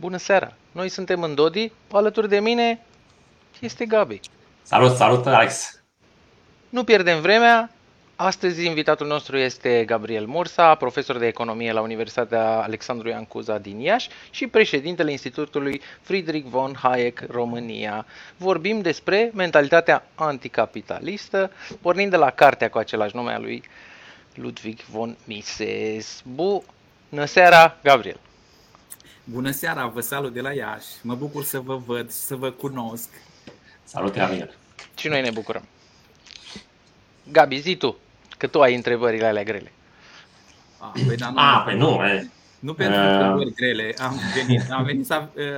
Bună seara! Noi suntem în Dodi, alături de mine este Gabi. Salut, salut, Alex! Nu pierdem vremea. Astăzi invitatul nostru este Gabriel Mursa, profesor de economie la Universitatea Alexandru Ioan Cuza din Iași și președintele Institutului Friedrich von Hayek, România. Vorbim despre mentalitatea anticapitalistă, pornind de la cartea cu același nume a lui Ludwig von Mises. Bună seara, Gabriel! Bună seara, vă salut de la Iași. Mă bucur să vă văd și să vă cunosc. Salut, Gabriel! Și noi ne bucurăm. Gabi, zi tu, că tu ai întrebările alea grele. Nu pentru întrebări grele. Am venit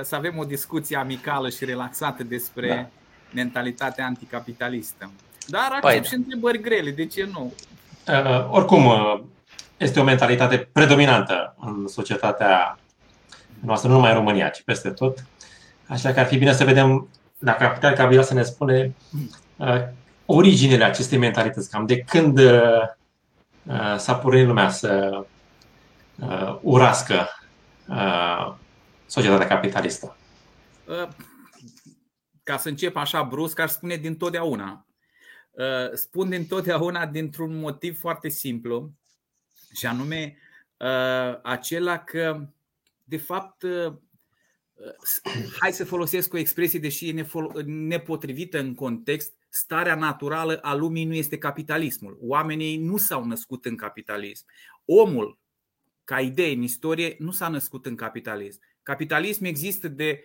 să avem o discuție amicală și relaxată despre mentalitatea anticapitalistă. Dar accept și întrebări grele, de ce nu? Oricum, este o mentalitate predominantă în societatea noastră, nu numai în România, ci peste tot. Așa că ar fi bine să vedem, dacă ar putea Gabriel să ne spune originele acestei mentalități, cam de când s-a pornit lumea să urască societatea capitalistă. Ca să încep așa brusc, aș spune dintotdeauna. Spun dintotdeauna dintr-un motiv foarte simplu, și anume acela că, de fapt, hai să folosesc o expresie, deși e nepotrivită în context, starea naturală a lumii nu este capitalismul. Oamenii nu s-au născut în capitalism. Omul, ca idee în istorie, nu s-a născut în capitalism. Capitalism există de,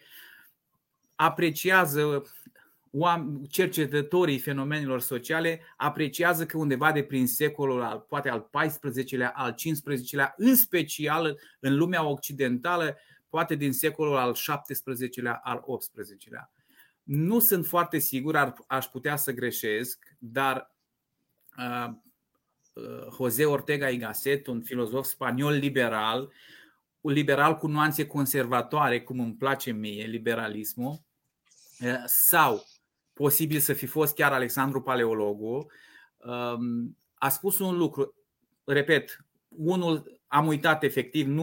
cercetătorii fenomenelor sociale apreciază că undeva de prin secolul, poate al XIV-lea, al XV-lea, în special în lumea occidentală, poate din secolul al XVII-lea, al XVIII-lea. Nu sunt foarte sigur, aș putea să greșesc, dar José Ortega y Gasset, un filozof spaniol liberal, un liberal cu nuanțe conservatoare, cum îmi place mie, liberalismul, sau posibil să fi fost chiar Alexandru Paleologu, a spus un lucru, repet, am uitat efectiv,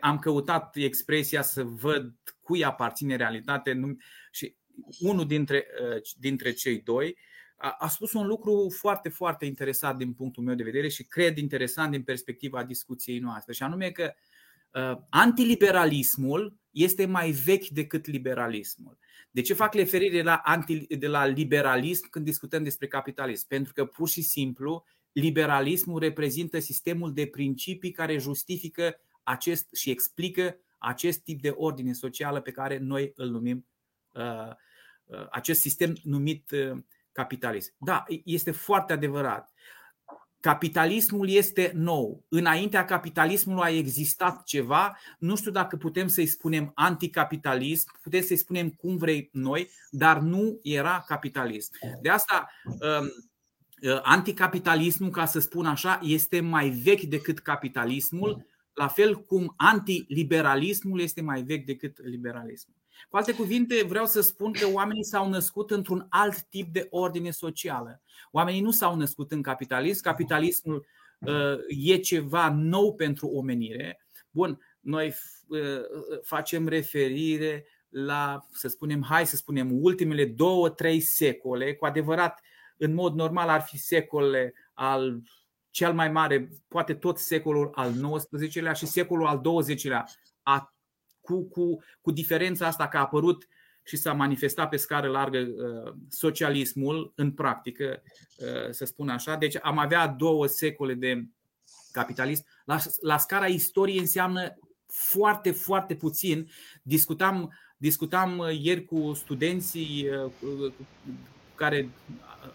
am căutat expresia să văd cui aparține realitatea și unul dintre cei doi a spus un lucru foarte, foarte interesant din punctul meu de vedere și cred interesant din perspectiva discuției noastre, și anume că antiliberalismul este mai vechi decât liberalismul. De ce fac referire la liberalism când discutăm despre capitalism? Pentru că pur și simplu liberalismul reprezintă sistemul de principii care justifică și explică acest tip de ordine socială pe care noi îl numim, acest sistem numit capitalism. Da, este foarte adevărat. Capitalismul este nou. Înaintea capitalismului a existat ceva. Nu știu dacă putem să-i spunem anticapitalism, putem să-i spunem cum vrei noi, dar nu era capitalism. De asta anticapitalismul, ca să spun așa, este mai vechi decât capitalismul, la fel cum antiliberalismul este mai vechi decât liberalismul. Cu alte cuvinte, vreau să spun că oamenii s-au născut într-un alt tip de ordine socială. Oamenii nu s-au născut în capitalism. Capitalismul e ceva nou pentru omenire. Bun, noi facem referire la, să spunem, ultimele 2-3 secole. Cu adevărat, în mod normal ar fi secole al cel mai mare, poate tot secolul al XIX-lea și secolul al XX-lea. Cu diferența asta că a apărut și s-a manifestat pe scară largă socialismul în practică, să spun așa. Deci am avea 2 secole de capitalism. La scara istoriei înseamnă foarte, foarte puțin. Discutam ieri cu studenții cu care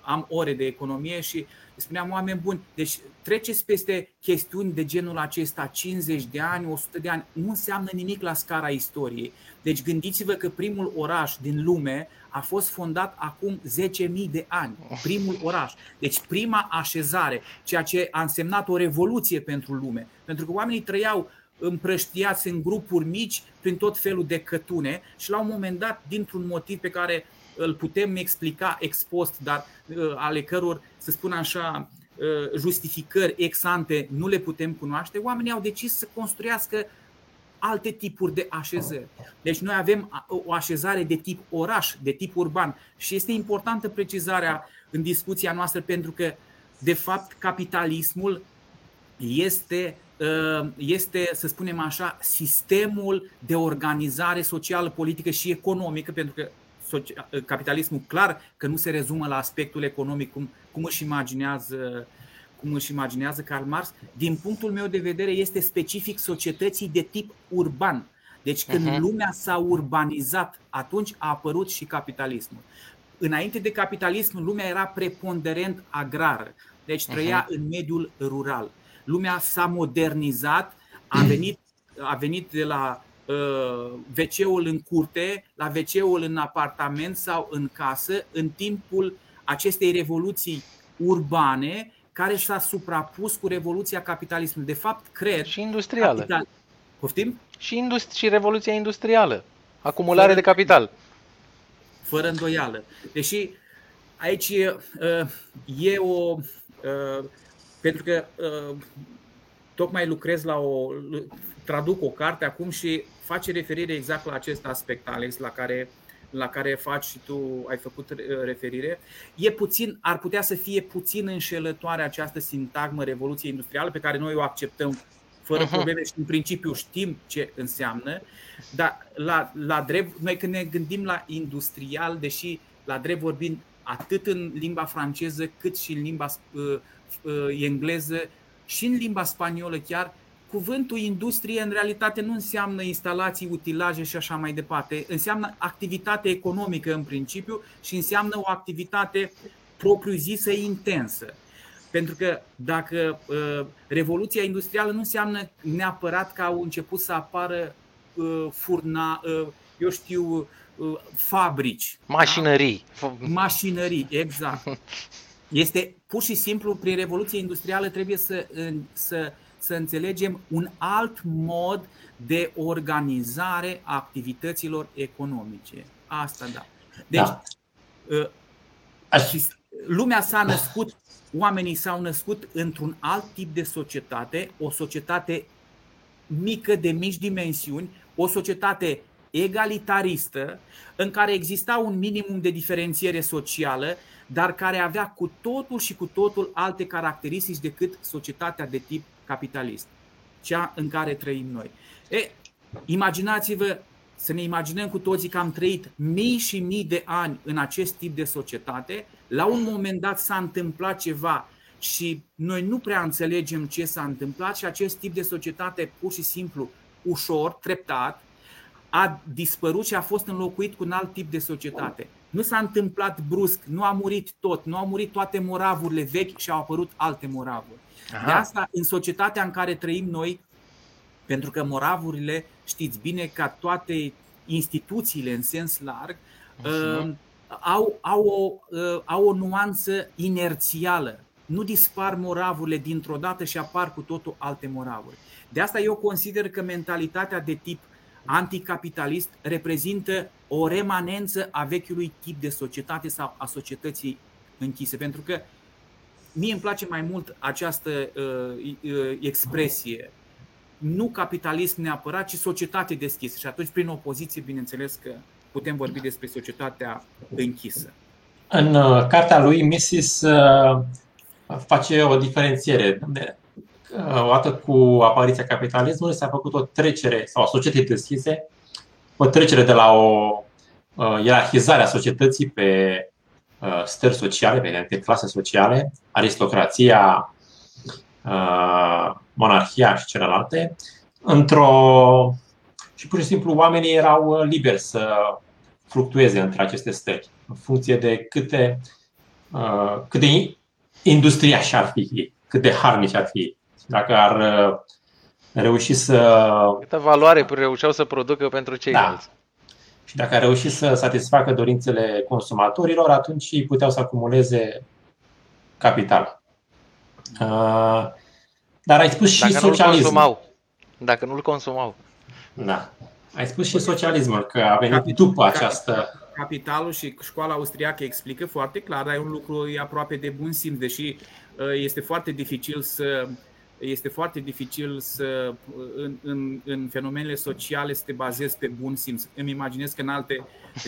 am ore de economie și spuneam, oameni buni, deci treceți peste chestiuni de genul acesta 50 de ani, 100 de ani, nu înseamnă nimic la scara istoriei. Deci gândiți-vă că primul oraș din lume a fost fondat acum 10.000 de ani. Primul oraș. Deci prima așezare, ceea ce a însemnat o revoluție pentru lume. Pentru că oamenii trăiau împrăștiați în grupuri mici prin tot felul de cătune și la un moment dat, dintr-un motiv pe care îl putem explica ex post, dar ale căror, să spun așa, justificări ex ante nu le putem cunoaște, oamenii au decis să construiască alte tipuri de așezări. Deci noi avem o așezare de tip oraș, de tip urban. Și este importantă precizarea în discuția noastră, pentru că de fapt capitalismul este, să spunem așa, sistemul de organizare socială, politică și economică, pentru că capitalismul clar că nu se rezumă la aspectul economic cum își imaginează Karl Marx. Din punctul meu de vedere este specific societății de tip urban. Deci când lumea s-a urbanizat, atunci a apărut și capitalismul. Înainte de capitalism, lumea era preponderent agrară, deci trăia în mediul rural. Lumea s-a modernizat, a venit de la WC-ul în curte, la WC-ul în apartament sau în casă, în timpul acestei revoluții urbane care s-a suprapus cu revoluția capitalismului. De fapt, cred, și industrială. Poftim? Și revoluția industrială, acumulare de capital. Fără îndoială. Deși aici pentru că tocmai lucrez traduc o carte acum și face referire exact la acest aspect, Alex, la care faci și tu, ai făcut referire. Ar putea să fie puțin înșelătoare această sintagmă revoluție industrială, pe care noi o acceptăm fără probleme și în principiu știm ce înseamnă. Dar noi când ne gândim la industrial, deși la drept vorbim atât în limba franceză cât și în limba engleză și în limba spaniolă chiar, cuvântul industrie în realitate nu înseamnă instalații, utilaje și așa mai departe. Înseamnă activitate economică în principiu și înseamnă o activitate propriu-zisă intensă. Pentru că dacă revoluția industrială nu înseamnă neapărat că au început să apară fabrici, mașinării. Da? Mașinării, exact. Este pur și simplu, prin revoluție industrială trebuie să înțelegem un alt mod de organizare a activităților economice. Asta da. Deci lumea s-a născut, oamenii s-au născut într-un alt tip de societate, o societate mică, de mici dimensiuni, o societate egalitaristă, în care exista un minimum de diferențiere socială, dar care avea cu totul și cu totul alte caracteristici decât societatea de tip capitalist, cea în care trăim noi. Imaginați-vă, să ne imaginăm cu toții că am trăit mii și mii de ani în acest tip de societate. La un moment dat s-a întâmplat ceva și noi nu prea înțelegem ce s-a întâmplat și acest tip de societate pur și simplu, ușor, treptat, a dispărut și a fost înlocuit cu un alt tip de societate. Nu s-a întâmplat brusc, nu au murit toate moravurile vechi și au apărut alte moravuri. De asta, în societatea în care trăim noi, pentru că moravurile, știți bine, ca toate instituțiile în sens larg, au o nuanță inerțială. Nu dispar moravurile dintr-o dată și apar cu totul alte moravuri. De asta eu consider că mentalitatea de tip anticapitalist reprezintă o remanență a vechiului tip de societate sau a societății închise. Pentru că mie îmi place mai mult această expresie, nu capitalism neapărat, ci societate deschisă. Și atunci, prin opoziție, bineînțeles că putem vorbi despre societatea închisă. În cartea lui Mises face o diferențiere. Odată cu apariția capitalismului s-a făcut o trecere, sau a societății deschise, o trecere de la o ierarhizare a societății pe stări sociale, pe clase sociale, aristocrația, monarhia și celelalte, și pur și simplu oamenii erau liberi să fluctueze între aceste stări, în funcție de cât de industriași ar fi, cât de harnici ar fi. Dacă ar reuși să... Câtă valoare reușeau să producă pentru ceilalți. Da. Și dacă ar reuși să satisfacă dorințele consumatorilor, atunci ei puteau să acumuleze capital. Dar ai spus și socialismul. Dacă nu-l consumau. Da. Ai spus și socialismul, că a venit după această... Capitalul și școala austriacă explică foarte clar, dar e un lucru aproape de bun simț, deși este foarte dificil să este foarte dificil să, în fenomenele sociale să te bazezi pe bun simț. Îmi imaginez că în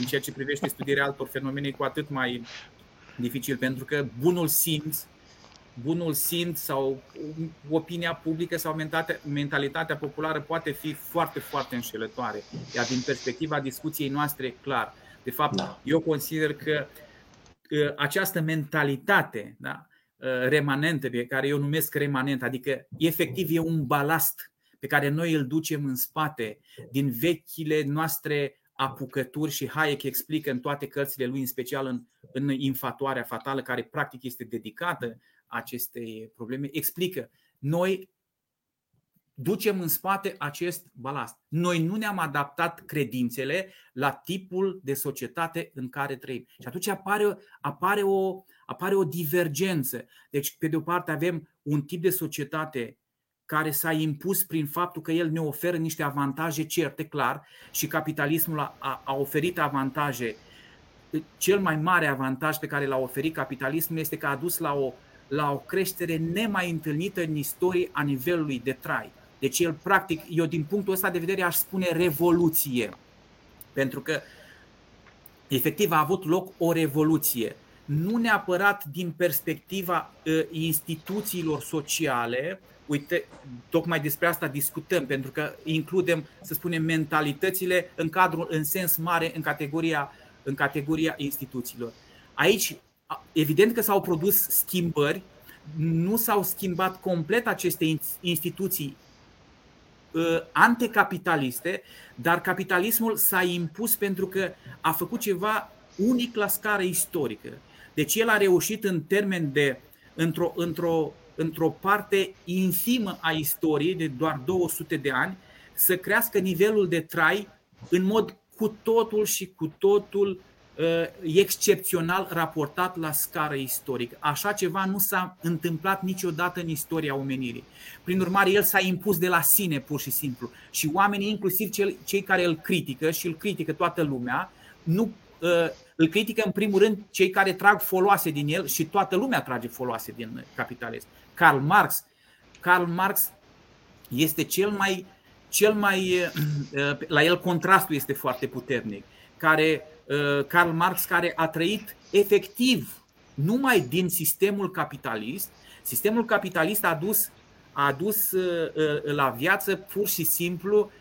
ceea ce privește studierea altor fenomene e cu atât mai dificil, pentru că bunul simț sau opinia publică sau mentalitatea populară poate fi foarte, foarte înșelătoare. Iar din perspectiva discuției noastre, clar. De fapt, eu consider că această mentalitate remanentă, pe care eu numesc remanent, adică efectiv e un balast pe care noi îl ducem în spate din vechile noastre apucături, și Hayek explică în toate cărțile lui, în special în Infatuarea fatală, care practic este dedicată acestei probleme, explică: noi ducem în spate acest balast. Noi nu ne-am adaptat credințele la tipul de societate în care trăim. Și atunci apare o divergență. Deci, pe de o parte avem un tip de societate care s-a impus prin faptul că el ne oferă niște avantaje certe, clar, și capitalismul a oferit avantaje. Cel mai mare avantaj pe care l-a oferit capitalismul este că a dus la o creștere nemai întâlnită în istorie a nivelului de trai. Deci el practic, eu din punctul ăsta de vedere aș spune revoluție, pentru că efectiv a avut loc o revoluție. Nu neapărat din perspectiva instituțiilor sociale. Uite, tocmai despre asta discutăm, pentru că includem, să spunem, mentalitățile în sens mare în categoria instituțiilor. Aici evident că s-au produs schimbări, nu s-au schimbat complet aceste instituții anticapitaliste, dar capitalismul s-a impus pentru că a făcut ceva unic la scară istorică. Deci el a reușit în termen de, într-o parte infimă a istoriei, de doar 200 de ani, să crească nivelul de trai în mod cu totul excepțional raportat la scară istorică. Așa ceva nu s-a întâmplat niciodată în istoria omenirii. Prin urmare, el s-a impus de la sine, pur și simplu. Și oamenii, inclusiv cei care îl critică, și îl critică toată lumea, îl critică în primul rând cei care trag foloase din el, și toată lumea trage foloase din capitalism. Karl Marx este cel mai la el contrastul este foarte puternic. Karl Marx, care a trăit efectiv numai din sistemul capitalist. Sistemul capitalist a adus la viață pur și simplu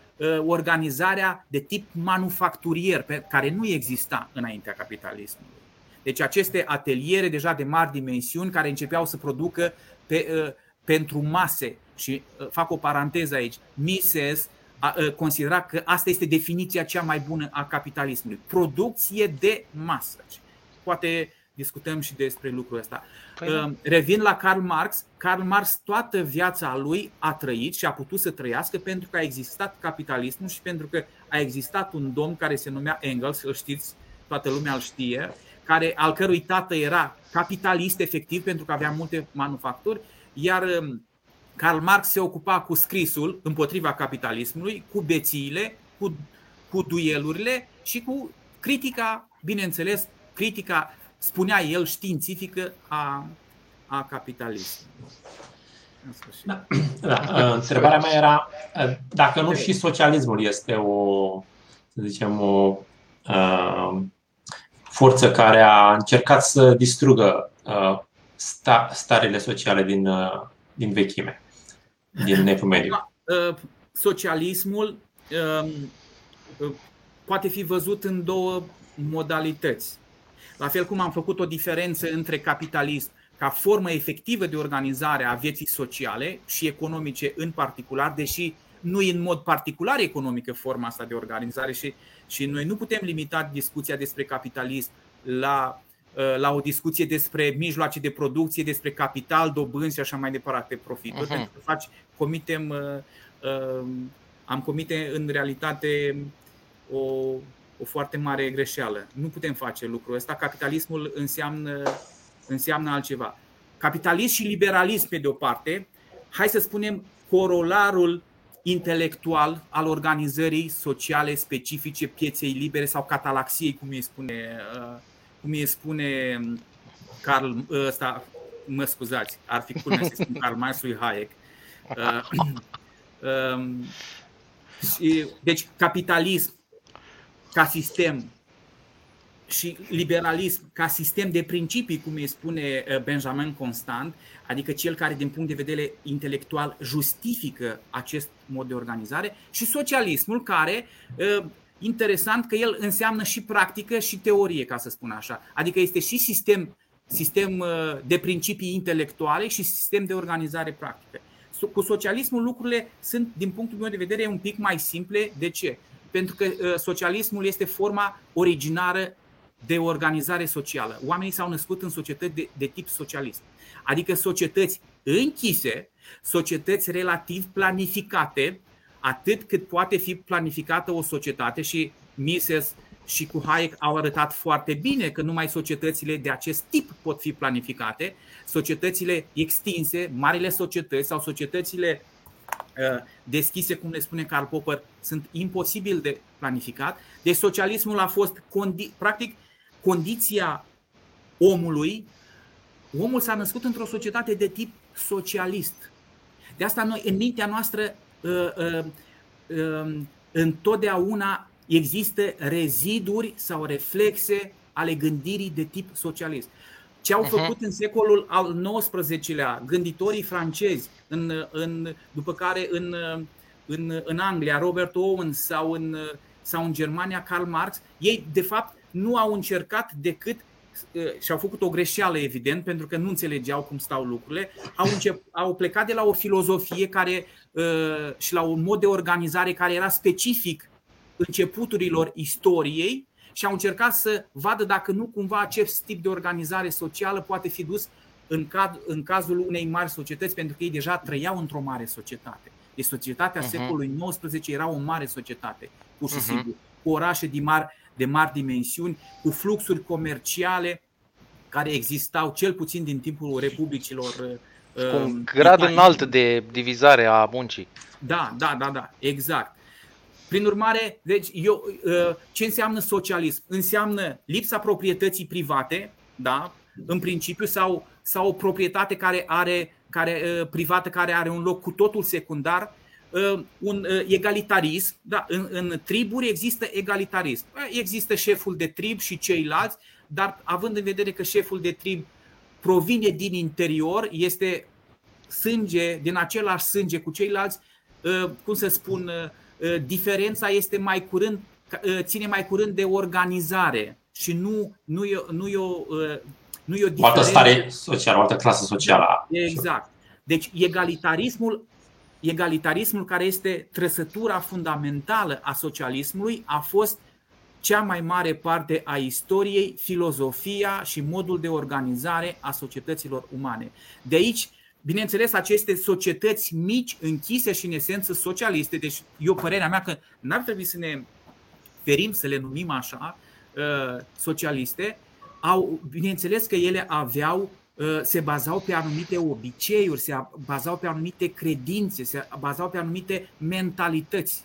organizarea de tip manufacturier, care nu exista înaintea capitalismului. Deci aceste ateliere deja de mari dimensiuni, care începeau să producă pentru mase. Și fac o paranteză aici, Mises considera că asta este definiția cea mai bună a capitalismului: producție de masă. Poate discutăm și despre lucrul ăsta. Revin la Karl Marx. Karl Marx toată viața lui a trăit și a putut să trăiască pentru că a existat capitalismul și pentru că a existat un domn care se numea Engels, îl știți, toată lumea îl știe, al cărui tată era capitalist efectiv, pentru că avea multe manufacturi, iar Karl Marx se ocupa cu scrisul împotriva capitalismului, cu bețiile, cu duelurile și cu critica, bineînțeles, critica, spunea el, științifică a capitalismului. Întrebarea mea era dacă nu și socialismul este o forță care a încercat să distrugă starele sociale din vechime. Din Evul Mediu. Socialismul poate fi văzut în două modalități. La fel cum am făcut o diferență între capitalism ca formă efectivă de organizare a vieții sociale și economice în particular, deși nu în mod particular economică forma asta de organizare, și noi nu putem limita discuția despre capitalism la o discuție despre mijloace de producție, despre capital, dobânzi și așa mai departe, profituri, pentru că am comite în realitate o foarte mare greșeală. Nu putem face lucrul ăsta. Capitalismul înseamnă altceva. Capitalism și liberalism, pe de o parte, hai să spunem corolarul intelectual al organizării sociale specifice pieței libere sau catalaxiei, cum îi spune Karl, mă scuzați, ar fi culmea să spun Karl Marx lui Hayek. Deci capitalism ca sistem și liberalism ca sistem de principii, cum îi spune Benjamin Constant, adică cel care din punct de vedere intelectual justifică acest mod de organizare, și socialismul care, interesant că el înseamnă și practică și teorie, ca să spun așa. Adică este și sistem de principii intelectuale și sistem de organizare practică. Cu socialismul lucrurile sunt, din punctul meu de vedere, un pic mai simple. De ce? Pentru că socialismul este forma originară de organizare socială. Oamenii s-au născut în societăți de tip socialist. Adică societăți închise, societăți relativ planificate, atât cât poate fi planificată o societate. Și Mises și cu Hayek au arătat foarte bine că numai societățile de acest tip pot fi planificate. Societățile extinse, marile societăți sau societățile deschise, cum le spune Karl Popper, sunt imposibil de planificat. Deci socialismul a fost practic condiția omului. Omul s-a născut într-o societate de tip socialist. De asta noi, în mintea noastră, întotdeauna există reziduri sau reflexe ale gândirii de tip socialist. Ce au făcut în secolul al XIX-lea gânditorii francezi, după care în Anglia Robert Owen sau în Germania Karl Marx, ei de fapt nu au încercat decât, și au făcut o greșeală evident pentru că nu înțelegeau cum stau lucrurile, au plecat de la o filozofie care și la un mod de organizare care era specific începuturilor istoriei și au încercat să vadă dacă nu cumva acest tip de organizare socială poate fi dus în cazul unei mari societăți, pentru că ei deja trăiau într-o mare societate. Deci societatea secolului XIX era o mare societate, pur și simplu, cu orașe de mari dimensiuni, cu fluxuri comerciale care existau cel puțin din timpul republicilor. Cu un grad înalt de divizare a muncii. Da, exact. Prin urmare, deci ce înseamnă socialism? Înseamnă lipsa proprietății private, da, în principiu, sau o proprietate privată care are un loc cu totul secundar, un egalitarism, da, în triburi există egalitarism. Există șeful de trib și ceilalți, dar având în vedere că șeful de trib provine din interior, este sânge, din același sânge cu ceilalți, cum să spun, diferența este ține mai curând de organizare și nu e o diferență. O altă stare socială, o altă clasă socială. Exact. Deci egalitarismul care este trăsătura fundamentală a socialismului a fost cea mai mare parte a istoriei, filozofia și modul de organizare a societăților umane. De aici, bineînțeles, aceste societăți mici, închise și în esență socialiste. Deci eu, părerea mea că n-ar trebui să ne ferim să le numim așa, socialiste, bineînțeles că ele se bazau pe anumite obiceiuri, se bazau pe anumite credințe, se bazau pe anumite mentalități.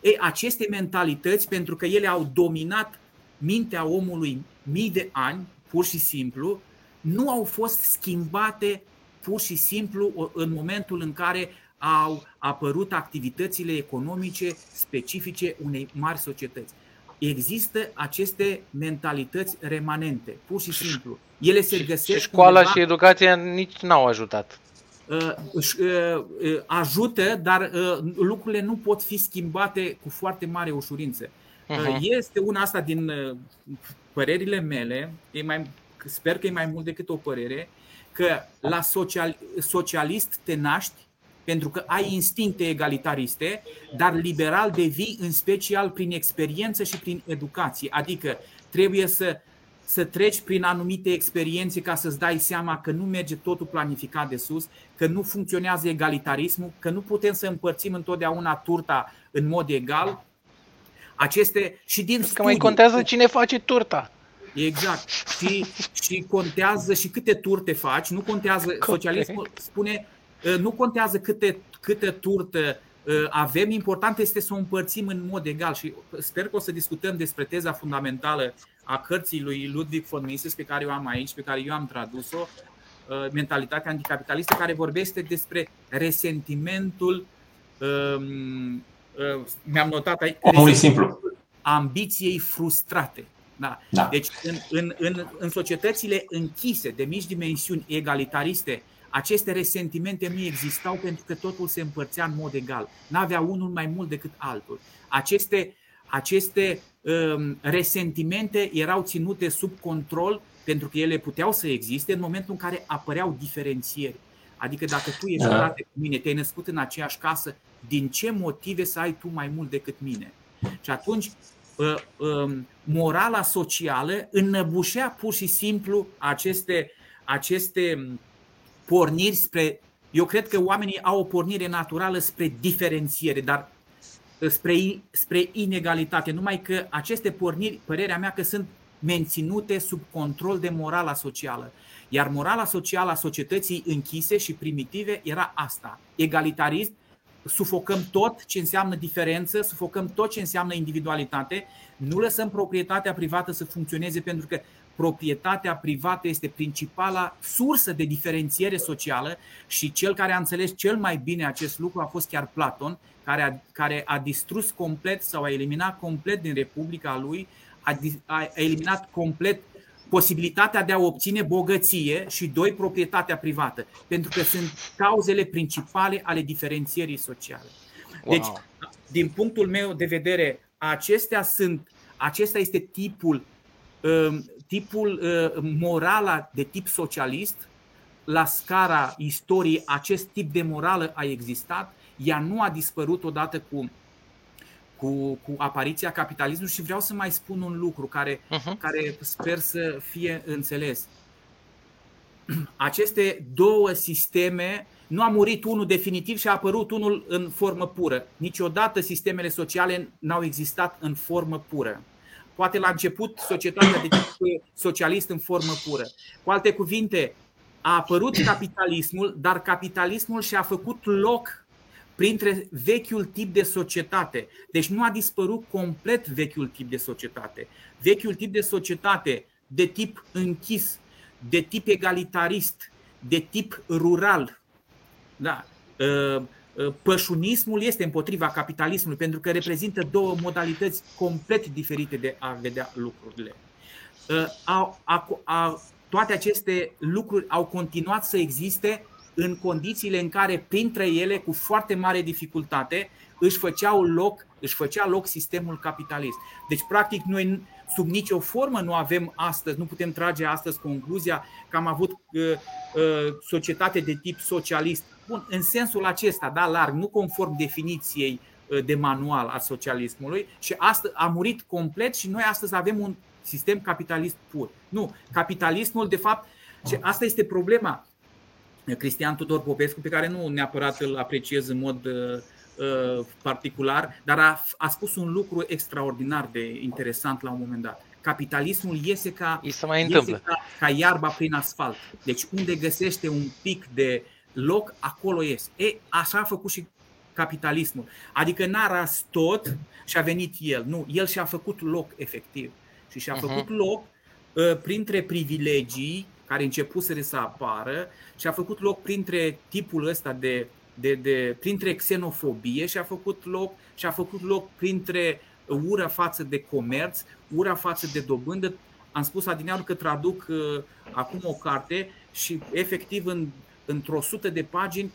Ei, aceste mentalități, pentru că ele au dominat mintea omului mii de ani, pur și simplu, nu au fost schimbate pur și simplu în momentul în care au apărut activitățile economice specifice unei mari societăți. Există aceste mentalități remanente, pur și simplu. Ele se găsesc. Școala undeva, și educația nici n-au ajutat. Ajută, dar lucrurile nu pot fi schimbate cu foarte mare ușurință. Este una asta din părerile mele, sper că e mai mult decât o părere, că la socialist te naști pentru că ai instincte egalitariste, dar liberal devii în special prin experiență și prin educație. Adică trebuie să treci prin anumite experiențe ca să-ți dai seama că nu merge totul planificat de sus, că nu funcționează egalitarismul, că nu putem să împărțim întotdeauna turta în mod egal. Și din studii, că mai contează cine face turta. Exact. Și contează și câte turte faci, nu contează. Socialismul spune, nu contează câte turtă avem, important este să o împărțim în mod egal. Și sper că o să discutăm despre teza fundamentală a cărții lui Ludwig von Mises, pe care eu am aici, pe care eu am tradus-o, mentalitatea anticapitalistă, care vorbește despre resentimentul, mi-am notat aici, ambiției frustrate. Da. Da. Deci în societățile închise, de mici dimensiuni, egalitariste, aceste resentimente nu existau pentru că totul se împărțea în mod egal. N-avea unul mai mult decât altul. Aceste resentimente erau ținute sub control pentru că ele puteau să existe în momentul în care apăreau diferențieri. Adică dacă tu ești frate cu mine, te-ai născut în aceeași casă, din ce motive să ai tu mai mult decât mine? Și atunci morala socială înnăbușea pur și simplu aceste porniri spre... Eu cred că oamenii au o pornire naturală spre diferențiere, dar spre inegalitate. Numai că aceste porniri, părerea mea, că sunt menținute sub control de morala socială. Iar morala socială a societății închise și primitive era asta: egalitarism, sufocăm tot ce înseamnă diferență, sufocăm tot ce înseamnă individualitate, nu lăsăm proprietatea privată să funcționeze, pentru că proprietatea privată este principala sursă de diferențiere socială și cel care a înțeles cel mai bine acest lucru a fost chiar Platon, care a distrus complet sau a eliminat complet din Republica lui, a eliminat complet posibilitatea de a obține bogăție și, doi, proprietatea privată, pentru că sunt cauzele principale ale diferențierii sociale. Deci, din punctul meu de vedere, acesta este tipul morala de tip socialist. La scara istoriei, acest tip de morală a existat, ea nu a dispărut odată cu apariția capitalismului. Și vreau să mai spun un lucru care sper să fie înțeles. Aceste două sisteme, nu a murit unul definitiv și a apărut unul în formă pură. Niciodată sistemele sociale n-au existat în formă pură. Poate la început societatea de tip socialist în formă pură. Cu alte cuvinte, a apărut capitalismul, dar capitalismul și-a făcut loc printre vechiul tip de societate. Deci nu a dispărut complet vechiul tip de societate. Vechiul tip de societate de tip închis, de tip egalitarist, de tip rural. Da. Pășunismul este împotriva capitalismului pentru că reprezintă două modalități complet diferite de a vedea lucrurile. Toate aceste lucruri au continuat să existe în condițiile în care printre ele, cu foarte mare dificultate, își făcea loc sistemul capitalist. Deci practic noi sub nicio formă nu avem astăzi, nu putem trage astăzi concluzia că am avut societate de tip socialist. Bun, în sensul acesta, da, larg, nu conform definiției de manual a socialismului, și astăzi a murit complet și noi astăzi avem un sistem capitalist pur. Nu, capitalismul de fapt, și asta este problema, Cristian Tudor Popescu, pe care nu neapărat îl apreciez în mod particular, dar a spus un lucru extraordinar de interesant la un moment dat. Capitalismul iese ca iarba prin asfalt. Deci unde găsește un pic de loc, acolo iese. Așa a făcut și capitalismul. Adică n-a ras tot și a venit el. Nu, el și-a făcut loc efectiv. Și și-a făcut loc printre privilegii care începuseră să apară, și a făcut loc printre tipul ăsta printre xenofobie, și a făcut loc printre ură față de comerț, ură față de dobândă. Am spus adineauri că traduc acum o carte și efectiv într-o 100 de pagini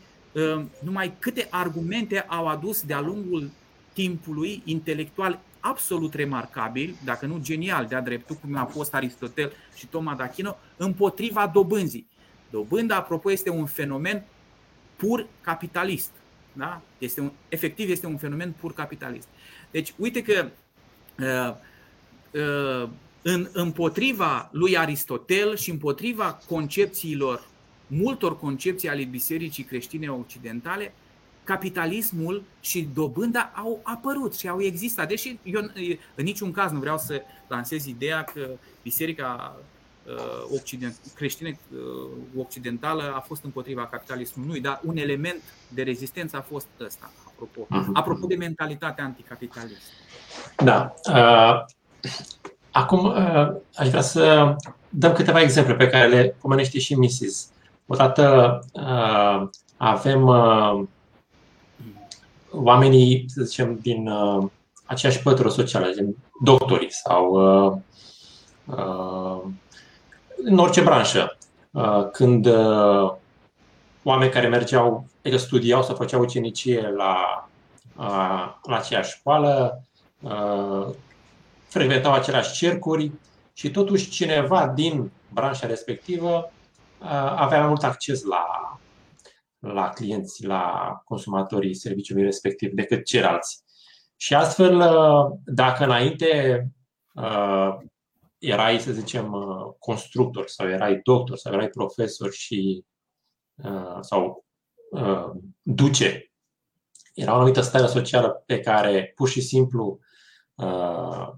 numai câte argumente au adus de-a lungul timpului intelectual absolut remarcabil, dacă nu genial de-a dreptul, cum a fost Aristotel și Toma d'Aquino, împotriva dobânzii. Dobânda, apropo, este un fenomen pur capitalist. Da? Efectiv, este un fenomen pur capitalist. Deci, uite că împotriva lui Aristotel și împotriva multor concepții ale bisericii creștine occidentale, capitalismul și dobânda au apărut și au existat. Deși eu în niciun caz nu vreau să lansez ideea că biserica creștină occidentală a fost împotriva capitalismului, dar un element de rezistență a fost ăsta, apropo de mentalitatea anticapitalistă. Da. Acum aș vrea să dăm câteva exemple pe care le pomenește și Mises. Odată avem oamenii, să zicem, din aceeași pătură socială, gen doctorii sau în orice branșă, când oameni care mergeau, adică studiau sau făceau ucenicie la aceeași școală, frecventau aceleași cercuri și totuși cineva din branșa respectivă avea mai mult acces la clienți, la consumatorii serviciului respectiv decât ceilalți. Și astfel, dacă înainte erai, să zicem, constructor sau erai doctor sau erai profesor și sau duce, era o anumită stare socială pe care pur și simplu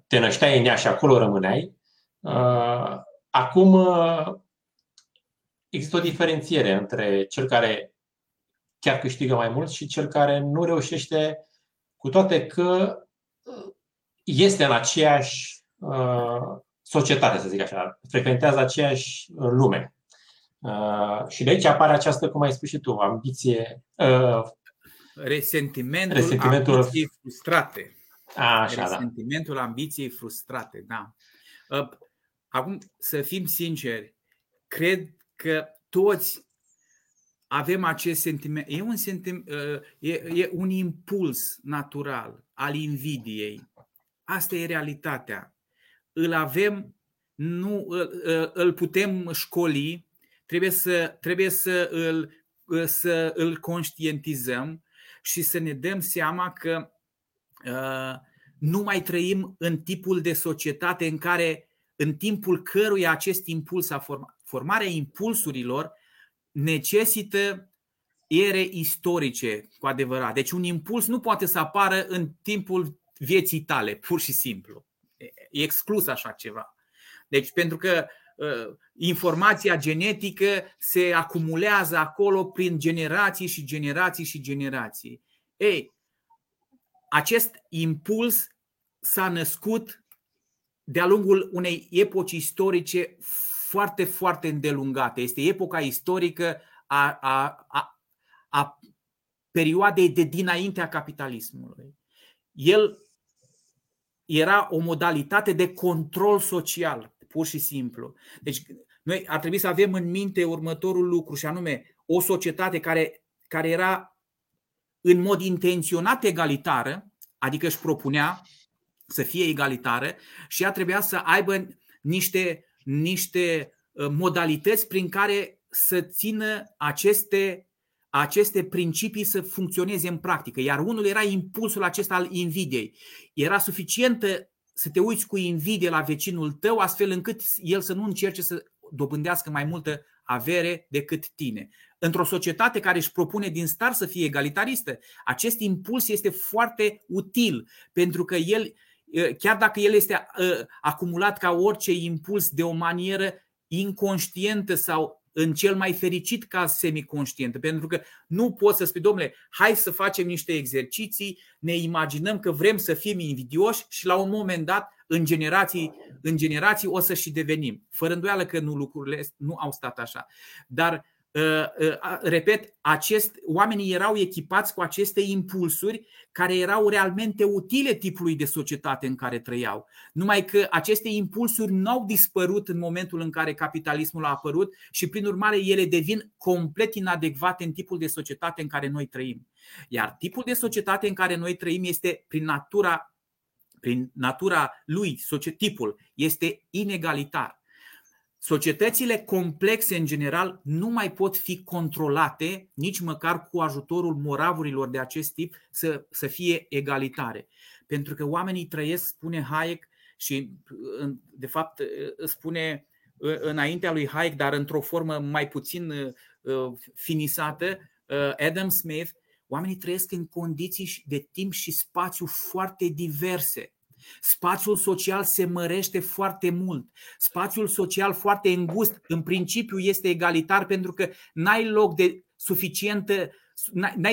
te nășteai în ea și acolo rămâneai. Acum există o diferențiere între cel care chiar câștigă mai mult și cel care nu reușește, cu toate că este în aceeași societate, să zic așa, frecventează aceeași lume. Și de aici apare această, cum ai spus și tu, ambiție, resentimentul ambiției frustrate. Așa, resentimentul, da, ambiției frustrate, da. Acum, să fim sinceri, cred că toți avem acest sentiment. E un sentiment, e un impuls natural al invidiei. Asta e realitatea. Îl avem, nu îl putem școli, trebuie să îl conștientizăm și să ne dăm seama că nu mai trăim în tipul de societate în care, în timpul căruia acest impuls, formarea impulsurilor necesită ere istorice cu adevărat. Deci un impuls nu poate să apară în timpul vieții tale, pur și simplu. E exclus așa ceva. Deci pentru că informația genetică se acumulează acolo prin generații și generații și generații. Ei, acest impuls s-a născut de-a lungul unei epoci istorice foarte, foarte îndelungate. Este epoca istorică a perioadei de dinaintea capitalismului. El era o modalitate de control social, pur și simplu. Deci noi ar trebui să avem în minte următorul lucru, și anume o societate care era în mod intenționat egalitară, adică își propunea să fie egalitară, și ea trebuia să aibă niște modalități prin care să țină aceste principii să funcționeze în practică. Iar unul era impulsul acesta al invidiei. Era suficientă să te uiți cu invidie la vecinul tău, astfel încât el să nu încerce să dobândească mai multă avere decât tine. Într-o societate care își propune din start să fie egalitaristă, acest impuls este foarte util, pentru că el, chiar dacă el este acumulat ca orice impuls de o manieră inconștientă sau în cel mai fericit caz semiconștientă, pentru că nu poți să spui: domnule, hai să facem niște exerciții, ne imaginăm că vrem să fim invidioși și la un moment dat, în generații o să și devenim. Fără îndoială că nu, lucrurile nu au stat așa. Dar, repet, oamenii erau echipați cu aceste impulsuri care erau realmente utile tipului de societate în care trăiau. Numai că aceste impulsuri nu au dispărut în momentul în care capitalismul a apărut și prin urmare ele devin complet inadecvate în tipul de societate în care noi trăim. Iar tipul de societate în care noi trăim este prin natura lui, societipul, este inegalitar. Societățile complexe, în general, nu mai pot fi controlate, nici măcar cu ajutorul moravurilor de acest tip, să fie egalitare. Pentru că oamenii trăiesc, spune Hayek, și de fapt spune înaintea lui Hayek, dar într-o formă mai puțin finisată, Adam Smith, oamenii trăiesc în condiții de timp și spațiu foarte diverse. Spațiul social se mărește foarte mult. Spațiul social foarte îngust, în principiu este egalitar, pentru că n-ai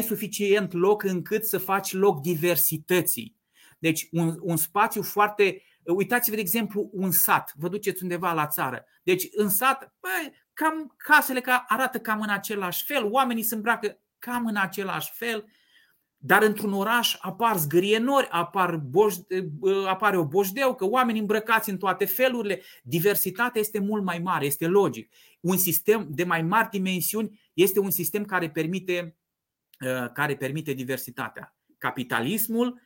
suficient loc încât să faci loc diversității. Deci un spațiu foarte... Uitați-vă, de exemplu, un sat. Vă duceți undeva la țară. Deci în sat, cam casele arată cam în același fel, oamenii se îmbracă cam în același fel, dar într-un oraș apar zgârienori, apare o bojdeucă, oameni îmbrăcați în toate felurile. Diversitatea este mult mai mare, este logic. Un sistem de mai mari dimensiuni este un sistem care permite diversitatea. Capitalismul,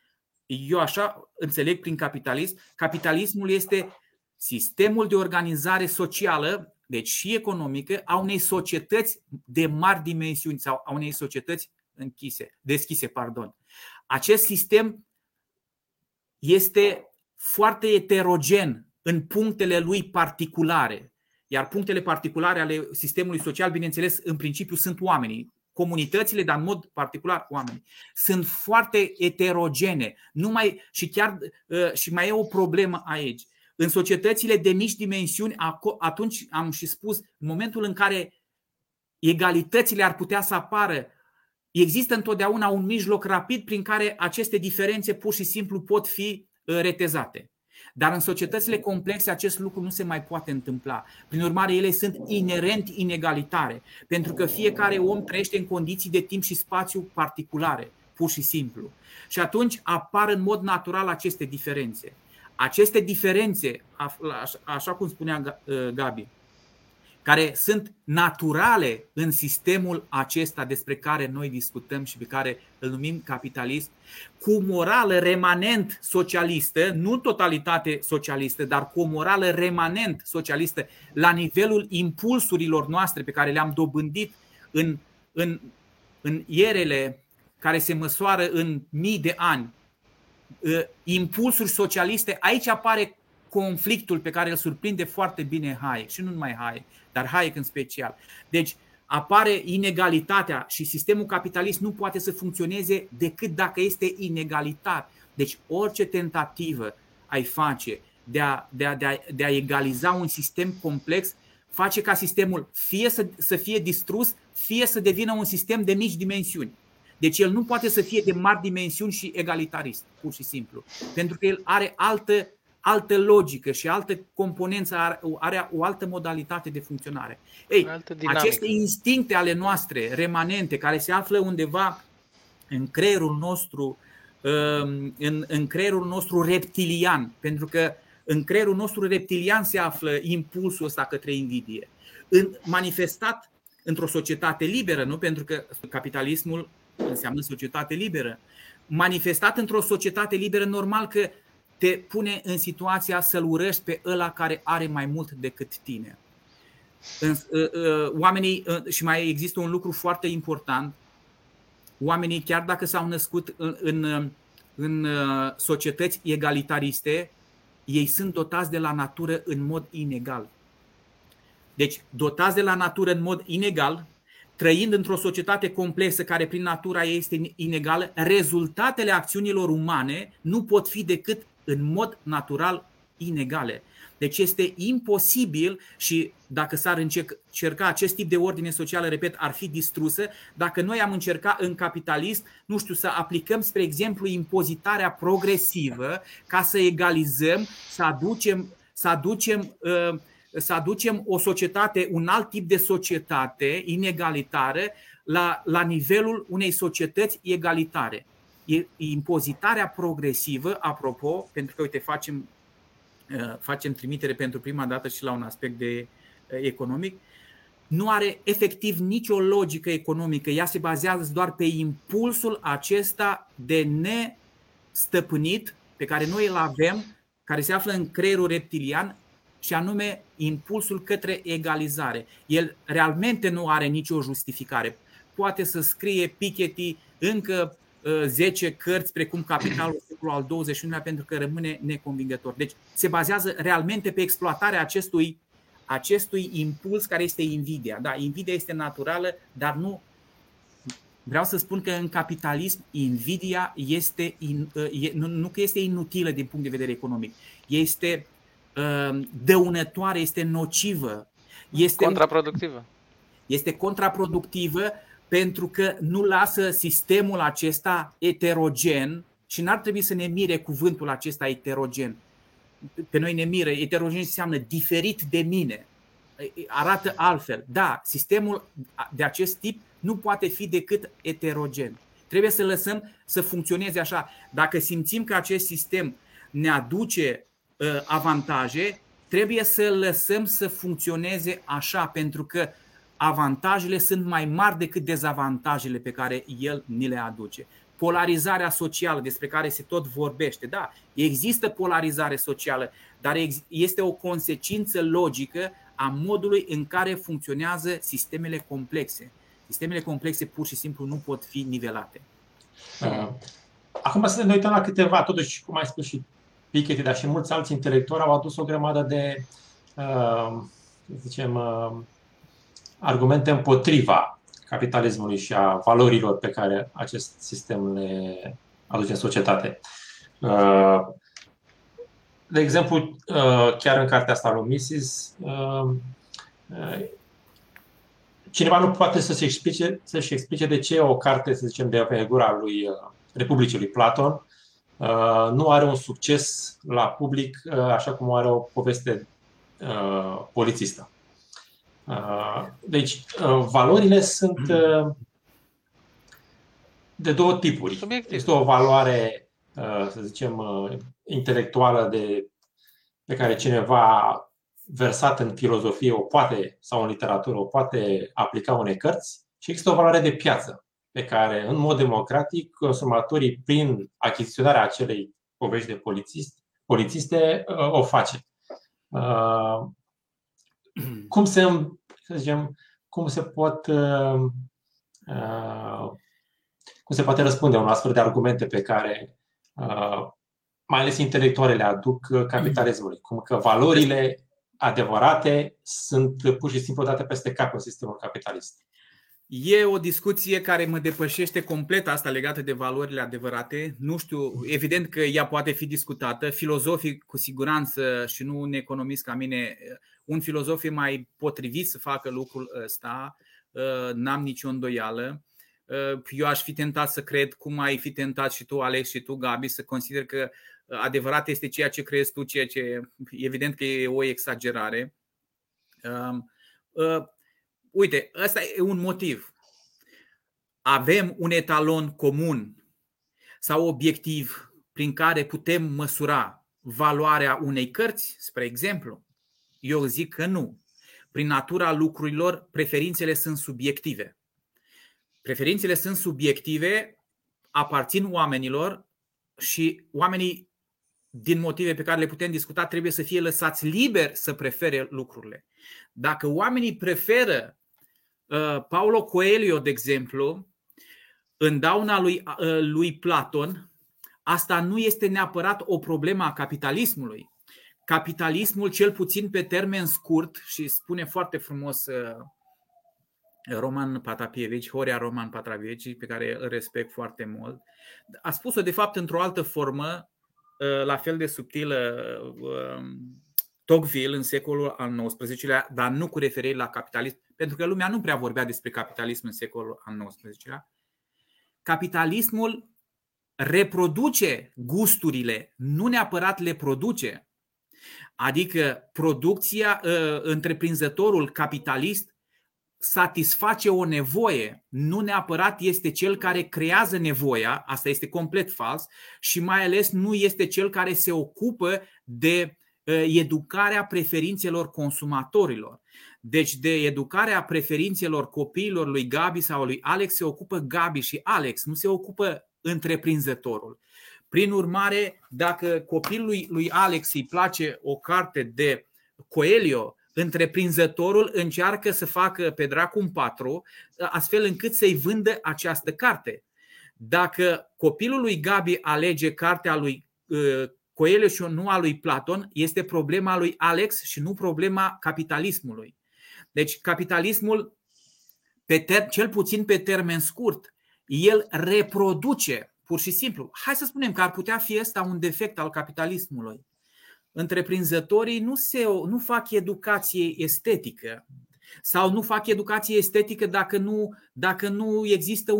eu așa înțeleg prin capitalism, capitalismul este sistemul de organizare socială, deci și economică, a unei societăți de mari dimensiuni sau a unei societăți deschise. Acest sistem este foarte heterogen în punctele lui particulare, iar punctele particulare ale sistemului social, bineînțeles, în principiu sunt oamenii, comunitățile, dar în mod particular oamenii. Sunt foarte heterogene. Și mai e o problemă aici. În societățile de mici dimensiuni, atunci am și spus, în momentul în care egalitățile ar putea să apară, există întotdeauna un mijloc rapid prin care aceste diferențe pur și simplu pot fi retezate. Dar în societățile complexe acest lucru nu se mai poate întâmpla. Prin urmare, ele sunt inerent inegalitare, pentru că fiecare om trăiește în condiții de timp și spațiu particulare, pur și simplu. Și atunci apar în mod natural aceste diferențe. Aceste diferențe, așa cum spunea Gabi, care sunt naturale în sistemul acesta despre care noi discutăm și pe care îl numim capitalism, cu morală remanent socialistă, nu totalitate socialistă, dar cu o morală remanent socialistă la nivelul impulsurilor noastre pe care le-am dobândit în ierele care se măsoară în mii de ani, impulsuri socialiste, aici apare conflictul pe care îl surprinde foarte bine Hayek, și nu numai Hayek, dar Hayek în special. Deci apare inegalitatea și sistemul capitalist nu poate să funcționeze decât dacă este inegalitar. Deci orice tentativă ai face de a egaliza un sistem complex face ca sistemul fie să fie distrus, fie să devină un sistem de mici dimensiuni. Deci el nu poate să fie de mari dimensiuni și egalitarist, pur și simplu, pentru că el are altă logică și altă componență, are o altă modalitate de funcționare. Ei, aceste instincte ale noastre remanente care se află undeva în creierul nostru reptilian, pentru că în creierul nostru reptilian se află impulsul ăsta către invidie, manifestat într-o societate liberă, nu? Pentru că capitalismul înseamnă societate liberă. Manifestat într-o societate liberă, normal că te pune în situația să-l urăști pe ăla care are mai mult decât tine. Oamenii, și mai există un lucru foarte important, oamenii chiar dacă s-au născut în societăți egalitariste, ei sunt dotați de la natură în mod inegal. Deci dotați de la natură în mod inegal, trăind într-o societate complexă care prin natura ei este inegală, rezultatele acțiunilor umane nu pot fi decât în mod natural inegale. Deci este imposibil, și dacă s-ar încerca acest tip de ordine socială, repet, ar fi distrusă, dacă noi am încercat în capitalism, nu știu, să aplicăm, spre exemplu, impozitarea progresivă ca să egalizăm, să aducem o societate, un alt tip de societate inegalitară la nivelul unei societăți egalitare. Impozitarea progresivă, apropo, pentru că uite, facem trimitere pentru prima dată și la un aspect de economic, nu are efectiv nicio logică economică. Ea se bazează doar pe impulsul acesta de nestăpânit pe care noi îl avem, care se află în creierul reptilian, și anume impulsul către egalizare. El realmente nu are nicio justificare. Poate să scrie Piketty încă 10 cărți precum Capitalul secolul al XXI-lea, pentru că rămâne neconvingător. Deci se bazează realmente pe exploatarea acestui impuls care este invidia. Da, invidia este naturală, dar nu. Vreau să spun că în capitalism invidia este nu că este inutilă din punct de vedere economic. Este dăunătoare, este nocivă, este contraproductivă. Este contraproductivă pentru că nu lasă sistemul acesta heterogen și n-ar trebui să ne mire cuvântul acesta heterogen. Pe noi ne miră, heterogen înseamnă diferit de mine. arată altfel. Da, sistemul de acest tip nu poate fi decât eterogen. Trebuie să lăsăm să funcționeze așa. Dacă simțim că acest sistem ne aduce avantaje, trebuie să lăsăm să funcționeze așa, pentru că avantajele sunt mai mari decât dezavantajele pe care el ni le aduce. Polarizarea socială despre care se tot vorbește. Da, există polarizare socială, dar este o consecință logică a modului în care funcționează sistemele complexe. Sistemele complexe pur și simplu nu pot fi nivelate. Acum să ne uităm la câteva, totuși, cum ai spus și Piketty, dar și mulți alți intelectuali au adus o grămadă de, argumente împotriva capitalismului și a valorilor pe care acest sistem le aduce în societate. De exemplu, chiar în cartea asta lui Mises, cineva nu poate să-și explice de ce o carte, să zicem, de pe gura lui Republicii lui Platon nu are un succes la public așa cum are o poveste polițistă. Deci, valorile sunt de două tipuri. Este o valoare, să zicem, intelectuală pe care cineva versat în filozofie o poate, sau în literatură o poate aplica unei cărți, și există o valoare de piață pe care, în mod democratic, consumatorii, prin achiziționarea acelei povești de polițiste, o face. Cum se poate răspunde unor astfel de argumente pe care, mai ales intelectualele, aduc capitalismului? Cum că valorile adevărate sunt pur și simplu date peste cap în sistemul capitalist. E o discuție care mă depășește complet, asta legată de valorile adevărate. Nu știu, evident că ea poate fi discutată. Filozofii, cu siguranță, și nu un economist ca mine, un filozof e mai potrivit să facă lucrul ăsta, n-am nicio îndoială. Eu aș fi tentat să cred, cum ai fi tentat și tu, Alex, și tu, Gabi, să consider că adevărat este ceea ce crezi tu, ceea ce evident că e o exagerare. Uite, ăsta e un motiv. Avem un etalon comun sau obiectiv prin care putem măsura valoarea unei cărți, spre exemplu? Eu zic că nu. Prin natura lucrurilor, preferințele sunt subiective. Preferințele sunt subiective, aparțin oamenilor și oamenii, din motive pe care le putem discuta, trebuie să fie lăsați liberi să prefere lucrurile. Dacă oamenii preferă Paulo Coelho, de exemplu, în dauna lui Platon, asta nu este neapărat o problemă a capitalismului. Capitalismul, cel puțin pe termen scurt, și spune foarte frumos Roman Patapievici, Horia Roman Patravieci, pe care îl respect foarte mult, a spus-o de fapt într-o altă formă, la fel de subtilă, Tocqueville în secolul al XIX-lea, dar nu cu referire la capitalism, pentru că lumea nu prea vorbea despre capitalism în secolul al XIX-lea. Capitalismul reproduce gusturile, nu neapărat le produce. Adică producția, întreprinzătorul capitalist satisface o nevoie, nu neapărat este cel care creează nevoia, asta este complet fals, și mai ales nu este cel care se ocupă de educarea preferințelor consumatorilor. Deci de educarea preferințelor copiilor lui Gabi sau lui Alex se ocupă Gabi și Alex, nu se ocupă întreprinzătorul. Prin urmare, dacă copilului lui Alex îi place o carte de Coelho, întreprinzătorul încearcă să facă pe dracu-n patru, astfel încât să-i vândă această carte. Dacă copilul lui Gabi alege cartea lui Coelho și nu a lui Platon, este problema lui Alex și nu problema capitalismului. Deci capitalismul, cel puțin pe termen scurt, el reproduce pur și simplu. Hai să spunem că ar putea fi ăsta un defect al capitalismului. Întreprinzătorii nu fac educație estetică sau nu fac educație estetică dacă nu există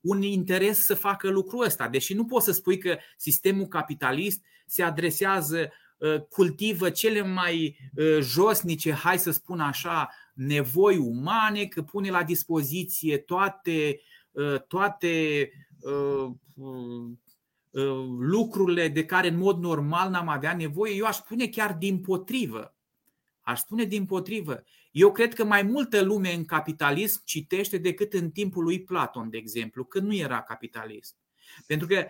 un interes să facă lucrul ăsta. Deși nu poți să spui că sistemul capitalist se adresează cultivă cele mai josnice, hai să spun așa, nevoi umane, că pune la dispoziție toate lucrurile de care în mod normal n-am avea nevoie. Eu aș spune chiar dimpotrivă. Eu cred că mai multă lume în capitalism citește decât în timpul lui Platon, de exemplu, când nu era capitalism. Pentru că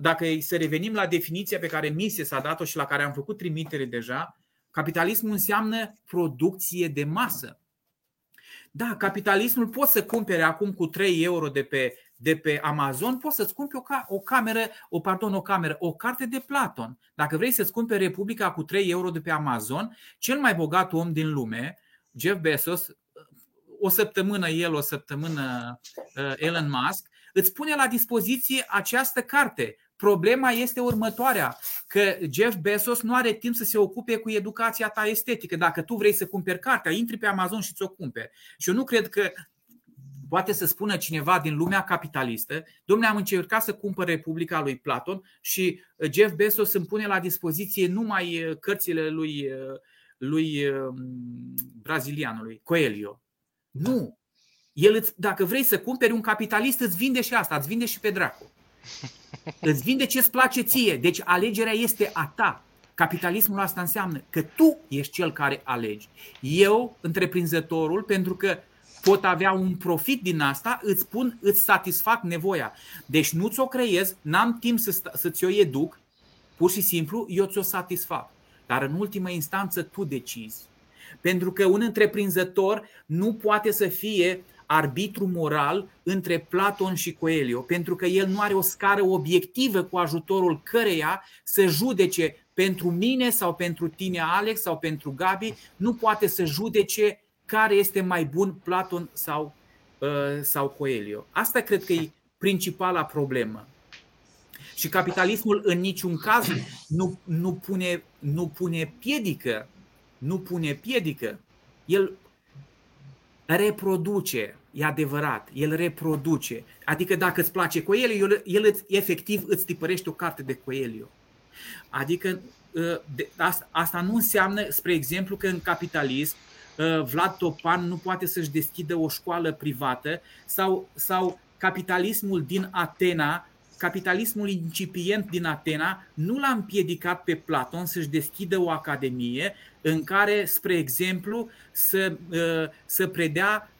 dacă să revenim la definiția pe care Mises a dat-o și la care am făcut trimitere deja, capitalismul înseamnă producție de masă. Da, capitalismul, poți să cumpere acum cu 3 euro de pe Amazon, poți să-ți cumperi o carte de Platon. Dacă vrei să-ți cumperi Republica cu 3 euro de pe Amazon, cel mai bogat om din lume, Jeff Bezos, o săptămână Elon Musk, îți pune la dispoziție această carte. Problema este următoarea, că Jeff Bezos nu are timp să se ocupe cu educația ta estetică. Dacă tu vrei să cumperi cartea, intri pe Amazon și ți-o cumperi. Și eu nu cred că poate să spună cineva din lumea capitalistă: dom'le, am încercat să cumpăr Republica lui Platon și Jeff Bezos îmi pune la dispoziție numai cărțile lui brazilianului Coelho. Nu! El, dacă vrei să cumperi, un capitalist îți vinde și asta, îți vinde și pe dracu. Îți vinde ce îți place ție. Deci alegerea este a ta. Capitalismul asta înseamnă că tu ești cel care alegi. Eu, întreprinzătorul, pentru că pot avea un profit din asta, îți satisfac nevoia. Deci nu ți-o creez, n-am timp să ți-o educ. Pur și simplu eu ți-o satisfac. Dar în ultimă instanță tu decizi. Pentru că un întreprinzător nu poate să fie arbitru moral între Platon și Coelho, pentru că el nu are o scară obiectivă cu ajutorul căreia să judece pentru mine sau pentru tine, Alex, sau pentru Gabi. Nu poate să judece care este mai bun, Platon sau Coelho. Asta cred că e principala problemă. Și capitalismul în niciun caz nu pune piedică. El reproduce, e adevărat, el reproduce. Adică dacă îți place Coelho, el efectiv îți tipărește o carte de Coelho. Adică asta nu înseamnă, spre exemplu, că în capitalism Vlad Topan nu poate să-și deschidă o școală privată sau capitalismul incipient din Atena nu l-a împiedicat pe Platon să-și deschidă o academie în care, spre exemplu, să predea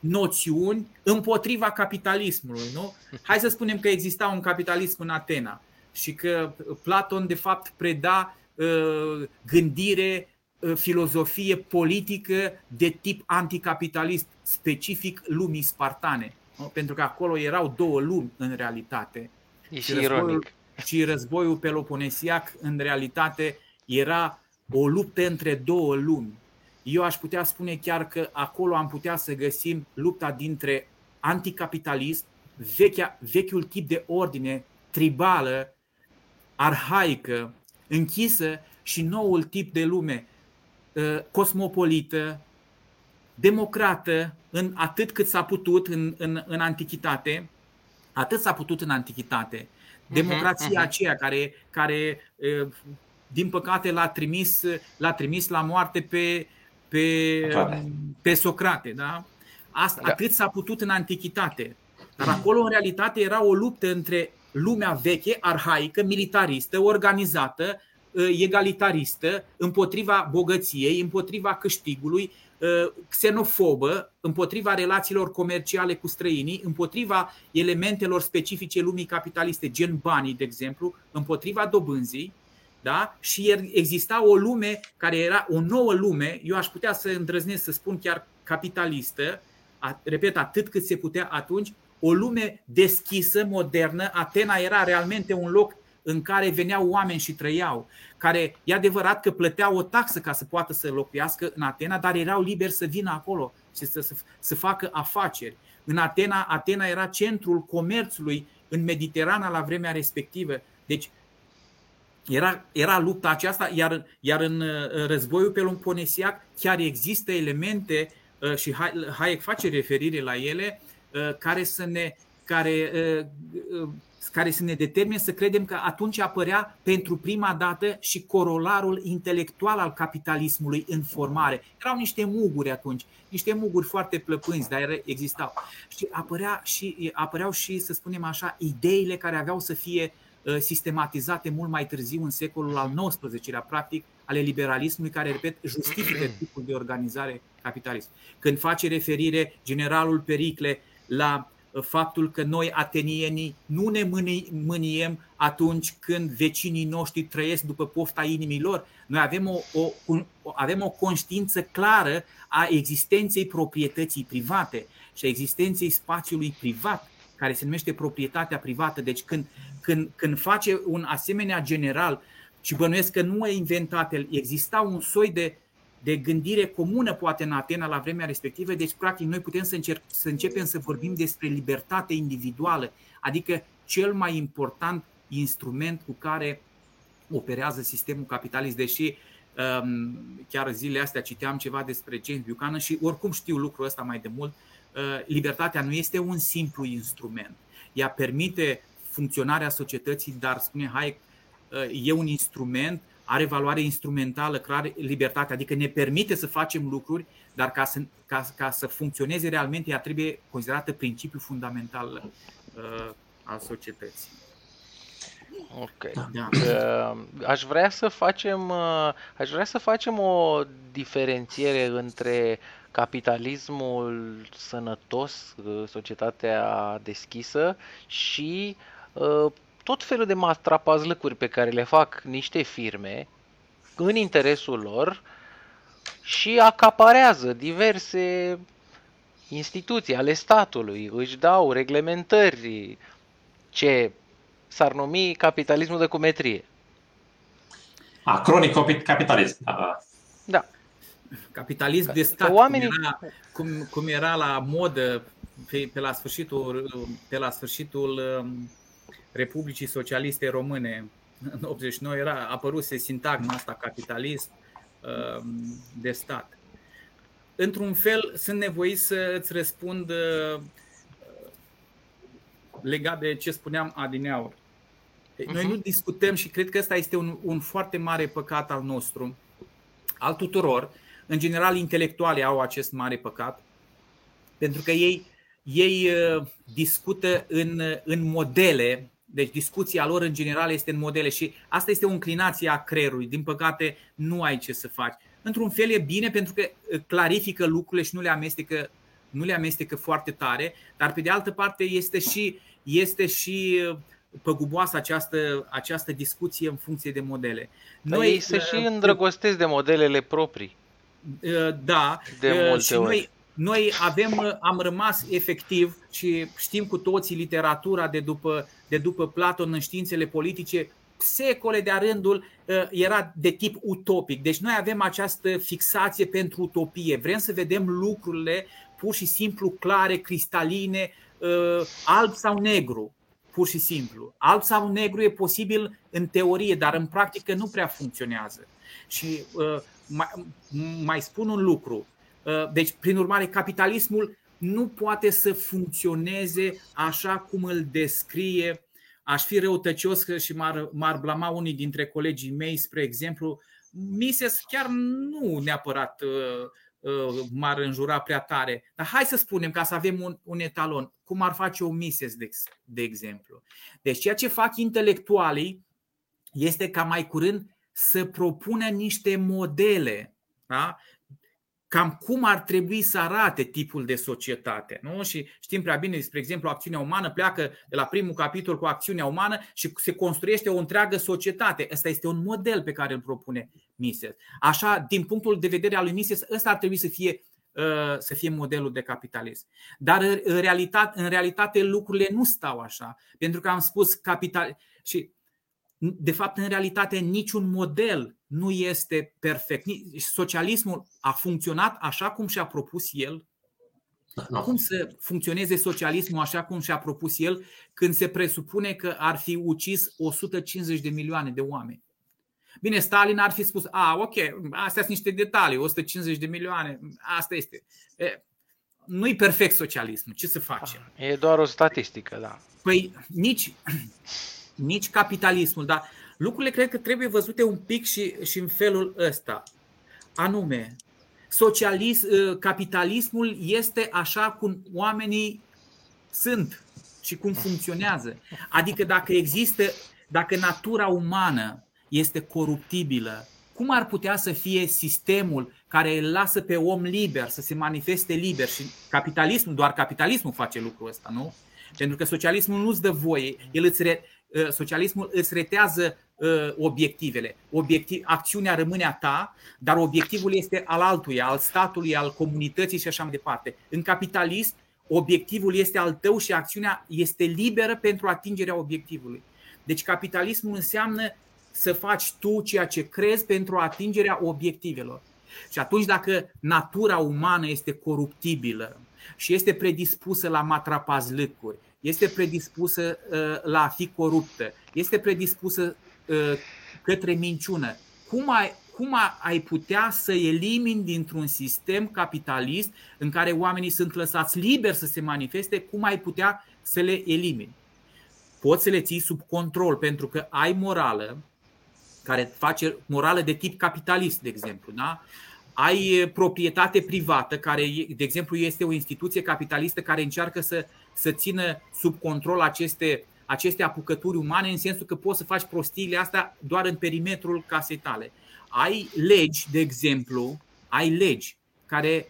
noțiuni împotriva capitalismului, nu? Hai să spunem că exista un capitalism în Atena și că Platon de fapt preda gândire, filozofie politică de tip anticapitalist, specific lumii spartane. Pentru că acolo erau două lumi în realitate. E și ironic. Și războiul peloponesiac în realitate era o luptă între două lumi. Eu aș putea spune chiar că acolo am putea să găsim lupta dintre anticapitalism, vechiul tip de ordine tribală, arhaică, închisă, și noul tip de lume, cosmopolită, democrată, în atât cât s-a putut în antichitate, democrația aceea care din păcate l-a trimis la moarte pe Socrate, da? Asta, da. Atât s-a putut în antichitate, dar acolo în realitate era o luptă între lumea veche, arhaică, militaristă, organizată, egalitaristă, împotriva bogăției, împotriva câștigului, xenofobă, împotriva relațiilor comerciale cu străinii, împotriva elementelor specifice lumii capitaliste, gen banii, de exemplu, împotriva dobânzii, da? Și exista o lume care era o nouă lume, eu aș putea să îndrăznesc să spun chiar capitalistă, repet, atât cât se putea atunci, o lume deschisă, modernă. Atena era realmente un loc în care veneau oameni și trăiau, care e adevărat că plăteau o taxă ca să poată să locuiască în Atena, dar erau liberi să vină acolo și să facă afaceri. În Atena era centrul comerțului în Mediterana la vremea respectivă. Deci era lupta aceasta, iar în războiul peloponesiac chiar există elemente, și Hayek face referire la ele, care să ne care care să ne determine să credem că atunci apărea pentru prima dată și corolarul intelectual al capitalismului în formare. Erau niște muguri atunci, niște muguri foarte plăpânzi, dar existau. Și apăreau și, să spunem așa, ideile care aveau să fie sistematizate mult mai târziu, în secolul al XIX-lea, practic, ale liberalismului, care, repet, justifică tipul de organizare capitalistă. Când face referire generalul Pericle la faptul că noi, atenienii, nu ne mâniem atunci când vecinii noștri trăiesc după pofta inimii lor, noi avem avem o conștiință clară a existenței proprietății private și a existenței spațiului privat, care se numește proprietatea privată. Deci când face un asemenea general, și bănuiesc că nu e inventat el, exista un soi de gândire comună poate în Atena la vremea respectivă, deci practic noi putem să începem să vorbim despre libertate individuală, adică cel mai important instrument cu care operează sistemul capitalist, deși chiar zilele astea citeam ceva despre James Buchanan și oricum știu lucrul ăsta mai de mult. Libertatea nu este un simplu instrument. Ea permite funcționarea societății, dar, spune Hayek, e un instrument, are valoare instrumentală, clar, libertatea, adică ne permite să facem lucruri, dar ca să funcționeze realmente, ea trebuie considerată principiul fundamental al societății. Ok. Da. Aș vrea să facem o diferențiere între capitalismul sănătos, societatea deschisă și tot felul de matrapazlăcuri pe care le fac niște firme în interesul lor și acaparează diverse instituții ale statului, își dau reglementări, ce s-ar numi capitalismul de cumetrie. Cronic capitalism. Da. Capitalism de stat, oamenii... cum era la modă pe la sfârșitul Republicii Socialiste Române, în 89 apăruse sintagma asta, capitalism de stat. Într-un fel, sunt nevoit să îți răspund legat de ce spuneam adineauri. Noi nu discutăm și cred că ăsta este un foarte mare păcat al nostru, al tuturor. În general, intelectualii au acest mare păcat, pentru că ei discută în modele. Deci discuția lor în general este în modele și asta este o înclinație a creierului. Din păcate, nu ai ce să faci. Într-un fel e bine pentru că clarifică lucrurile și nu le amestecă foarte tare, dar pe de altă parte este și păguboasă această discuție în funcție de modele. Ei se și îndrăgostesc de modelele proprii. Da, de și noi am rămas efectiv și știm cu toții literatura de după Platon în științele politice, secole de-a rândul era de tip utopic. Deci noi avem această fixație pentru utopie. Vrem să vedem lucrurile pur și simplu clare, cristaline, alb sau negru. Pur și simplu. Alb sau negru e posibil în teorie, dar în practică nu prea funcționează. Și mai spun un lucru. Deci, prin urmare, capitalismul nu poate să funcționeze așa cum îl descrie. Aș fi răutăcios și m-ar blama unii dintre colegii mei, spre exemplu. Mises chiar nu neapărat m-ar înjura prea tare. Dar hai să spunem, ca să avem un etalon, cum ar face o Mises, de exemplu. Deci ceea ce fac intelectualii este ca mai curând să propună niște modele, da? Cam cum ar trebui să arate tipul de societate, nu? Și știm prea bine, spre exemplu, acțiunea umană pleacă de la primul capitol cu acțiunea umană și se construiește o întreagă societate. Ăsta este un model pe care îl propune Mises. Așa, din punctul de vedere al lui Mises, ăsta ar trebui să fie modelul de capitalism. Dar în realitate lucrurile nu stau așa, pentru că am spus capital și de fapt, în realitate, niciun model nu este perfect. Socialismul a funcționat așa cum și-a propus el. Cum să funcționeze socialismul așa cum și-a propus el, când se presupune că ar fi ucis 150 de milioane de oameni? Bine, Stalin ar fi spus, ok, astea sunt niște detalii, 150 de milioane, asta este. nu-i perfect socialismul, ce să facem? E doar o statistică, da. Păi nici capitalismul, dar lucrurile cred că trebuie văzute un pic și în felul ăsta. Anume, capitalismul este așa cum oamenii sunt și cum funcționează. Adică dacă natura umană este coruptibilă, cum ar putea să fie sistemul care îl lasă pe om liber, să se manifeste liber? Și capitalismul, doar capitalismul face lucrul ăsta, nu? Pentru că socialismul nu-ți dă voie, socialismul îți retează obiectivele. Acțiunea rămâne a ta, dar obiectivul este al altuia, al statului, al comunității și așa mai departe. În capitalism, obiectivul este al tău și acțiunea este liberă pentru atingerea obiectivului. Deci capitalismul înseamnă să faci tu ceea ce crezi pentru atingerea obiectivelor. Și atunci dacă natura umană este coruptibilă și este predispusă la matrapazlăcuri, este predispusă la a fi coruptă, este predispusă către minciună, cum ai putea să elimini dintr-un sistem capitalist în care oamenii sunt lăsați liberi să se manifeste, cum ai putea să le elimini? Poți să le ții sub control pentru că ai morală, care face morală de tip capitalist, de exemplu, da? Ai proprietate privată, care, de exemplu, este o instituție capitalistă care încearcă să țină sub control aceste apucături umane, în sensul că poți să faci prostiile astea doar în perimetrul casei tale. Ai legi, de exemplu, care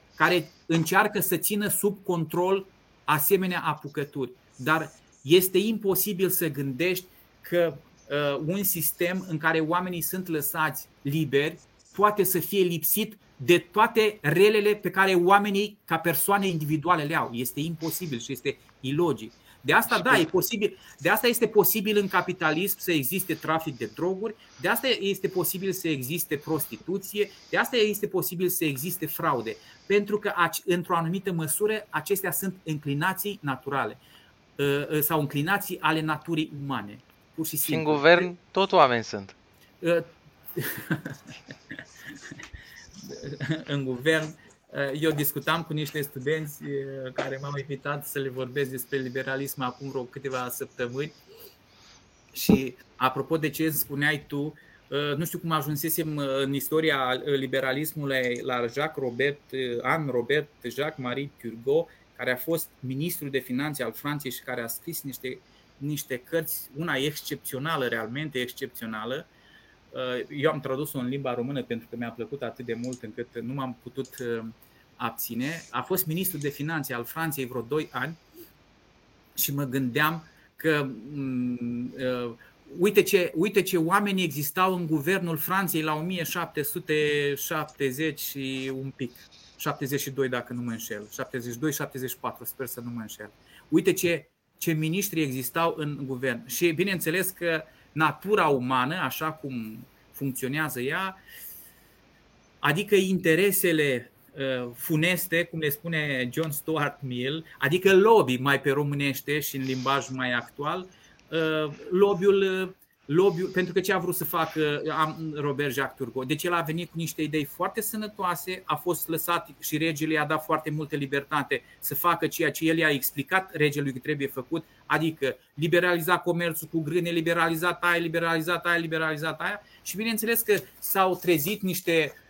încearcă să țină sub control asemenea apucături. Dar este imposibil să gândești că un sistem în care oamenii sunt lăsați liberi poate să fie lipsit de toate relele pe care oamenii ca persoane individuale le au. Este imposibil și este ilogic. De asta, da, e posibil. De asta este posibil în capitalism să existe trafic de droguri, de asta este posibil să existe prostituție, de asta este posibil să existe fraude, pentru că într-o anumită măsură acestea sunt inclinații naturale sau inclinații ale naturii umane. Pur și simplu. În guvern tot oameni sunt. În guvern, eu discutam cu niște studenți care m-am invitat să le vorbesc despre liberalism acum vreo câteva săptămâni. Și apropo de ce spuneai tu, nu știu cum ajunsesem în istoria liberalismului la Jacques-Marie Turgot, care a fost ministrul de finanțe al Franței și care a scris niște cărți, una excepțională, realmente excepțională. Eu am tradus-o în limba română pentru că mi-a plăcut atât de mult încât nu m-am putut abține. A fost ministru de finanțe al Franței vreo 2 ani și mă gândeam că uite ce oameni existau în guvernul Franței la 1770 și un pic, 72 dacă nu mă înșel, 72-74, sper să nu mă înșel. Uite ce miniștri existau în guvern. Și bineînțeles că natura umană, așa cum funcționează ea, adică interesele funeste, cum le spune John Stuart Mill, adică lobby mai pe românește și în limbaj mai actual, lobby-ul, pentru că ce a vrut să facă Robert-Jacques Turgot? Deci el a venit cu niște idei foarte sănătoase, a fost lăsat și regele i-a dat foarte multă libertate să facă ceea ce el i-a explicat regelui că trebuie făcut, adică liberaliza comerțul cu grâne, liberaliza aia și bineînțeles că s-au trezit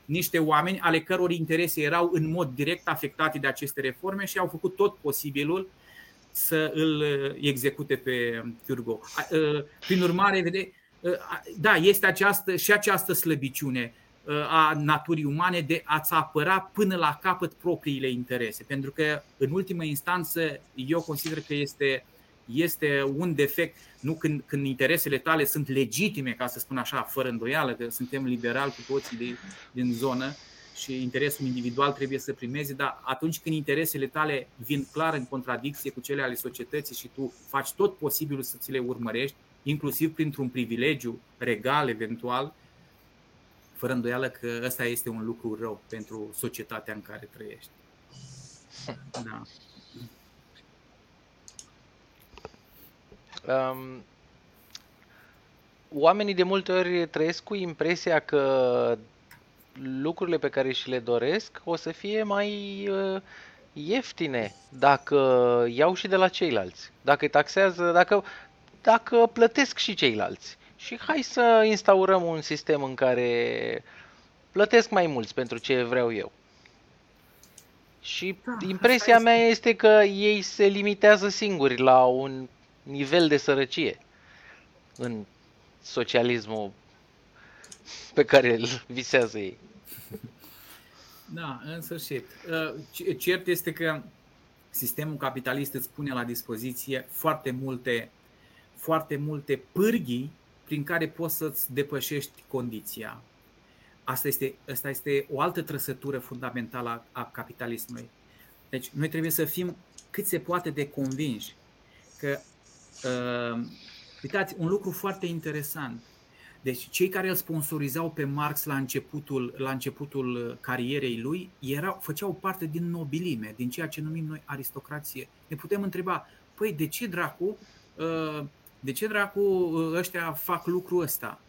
niște oameni ale căror interese erau în mod direct afectate de aceste reforme și au făcut tot posibilul să îl execute pe Turgot. Prin urmare, da, este această slăbiciune a naturii umane de a-ți apăra până la capăt propriile interese. Pentru că, în ultimă instanță, eu consider că este un defect, nu când interesele tale sunt legitime, ca să spun așa, fără îndoială, că suntem liberali cu toții din zonă și interesul individual trebuie să primeze, dar atunci când interesele tale vin clar în contradicție cu cele ale societății și tu faci tot posibilul să ți le urmărești, inclusiv printr-un privilegiu regal eventual, fără îndoială că ăsta este un lucru rău pentru societatea în care trăiești. Da. Oamenii de multe ori trăiesc cu impresia că lucrurile pe care și le doresc o să fie mai ieftine dacă iau și de la ceilalți, dacă taxează, dacă plătesc și ceilalți. Și hai să instaurăm un sistem în care plătesc mai mulți pentru ce vreau eu. Și impresia mea este că ei se limitează singuri la un nivel de sărăcie în socialismul pe care îl visează ei. Da, în sfârșit. Cert este că sistemul capitalist îți pune la dispoziție foarte multe pârghii prin care poți să-ți depășești condiția. Asta este o altă trăsătură fundamentală a capitalismului. Deci noi trebuie să fim cât se poate de convinși că, uitați, un lucru foarte interesant. Deci cei care îl sponsorizau pe Marx la începutul carierei lui făceau parte din nobilime, din ceea ce numim noi aristocrație. Ne putem întreba, păi de ce dracu ăștia fac lucrul ăsta?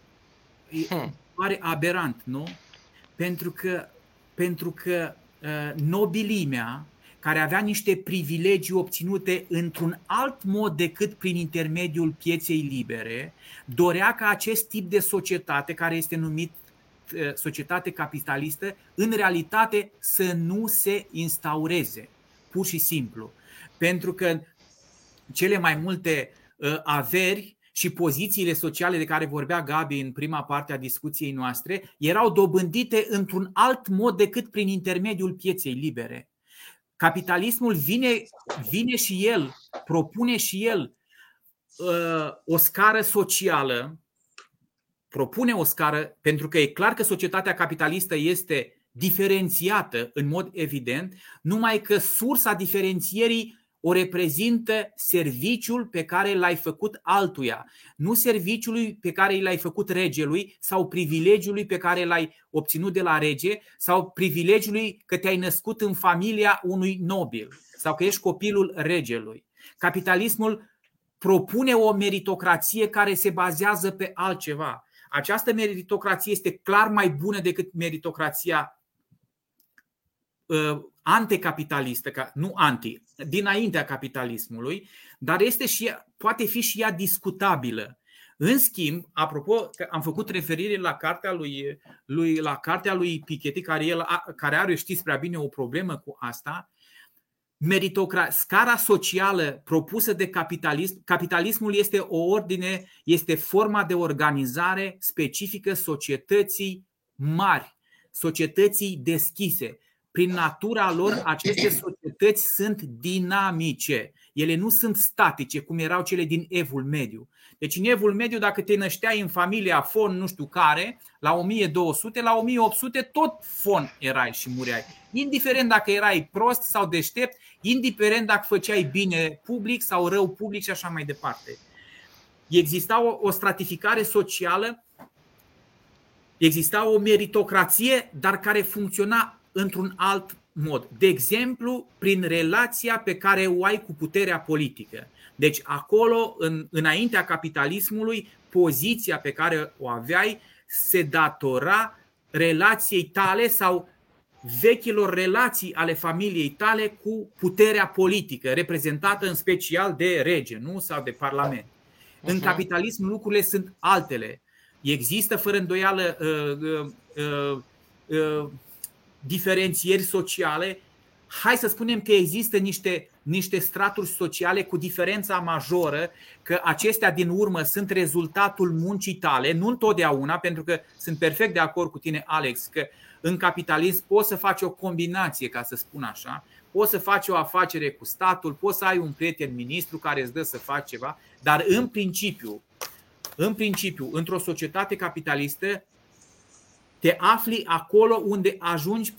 Pare aberant, nu? Pentru că nobilimea, care avea niște privilegii obținute într-un alt mod decât prin intermediul pieței libere, dorea ca acest tip de societate, care este numit societate capitalistă, în realitate să nu se instaureze, pur și simplu. Pentru că cele mai multe averi și pozițiile sociale de care vorbea Gabi în prima parte a discuției noastre erau dobândite într-un alt mod decât prin intermediul pieței libere. Capitalismul vine și el, propune și el o scară socială, propune o scară, pentru că e clar că societatea capitalistă este diferențiată în mod evident, numai că sursa diferențierii o reprezintă serviciul pe care l-ai făcut altuia, nu serviciului pe care l-ai făcut regelui sau privilegiului pe care l-ai obținut de la rege sau privilegiului că te-ai născut în familia unui nobil sau că ești copilul regelui. Capitalismul propune o meritocrație care se bazează pe altceva. Această meritocrație este clar mai bună decât meritocrația anticapitalistă, nu anti, dinaintea capitalismului, dar este și ea, poate fi și ea discutabilă. În schimb, apropo, am făcut referire la cartea lui Piketty, care are, știți prea bine, o problemă cu asta. Scara socială propusă de capitalism, capitalismul este o ordine, este forma de organizare specifică societății mari, societății deschise. Prin natura lor, aceste societăți sunt dinamice. Ele nu sunt statice, cum erau cele din Evul Mediu. Deci în Evul Mediu, dacă te nășteai în familia Fon, nu știu care, la 1200, la 1800, tot Fon erai și mureai. Indiferent dacă erai prost sau deștept, indiferent dacă făceai bine public sau rău public și așa mai departe. Exista o stratificare socială, exista o meritocrație, dar care funcționa într-un alt mod. De exemplu, prin relația pe care o ai cu puterea politică. Deci acolo, înaintea capitalismului, poziția pe care o aveai se datora relației tale sau vechilor relații ale familiei tale cu puterea politică, reprezentată în special de rege, nu? Sau de parlament. În capitalism lucrurile sunt altele. Există fără îndoială diferențieri sociale. Hai să spunem că există niște straturi sociale cu diferența majoră, că acestea din urmă sunt rezultatul muncii tale, nu întotdeauna, pentru că sunt perfect de acord cu tine, Alex, că în capitalism poți să faci o combinație, ca să spun așa, poți să faci o afacere cu statul, poți să ai un prieten ministru care îți dă să faci ceva, dar în principiu, într-o societate capitalistă, te afli acolo unde ajungi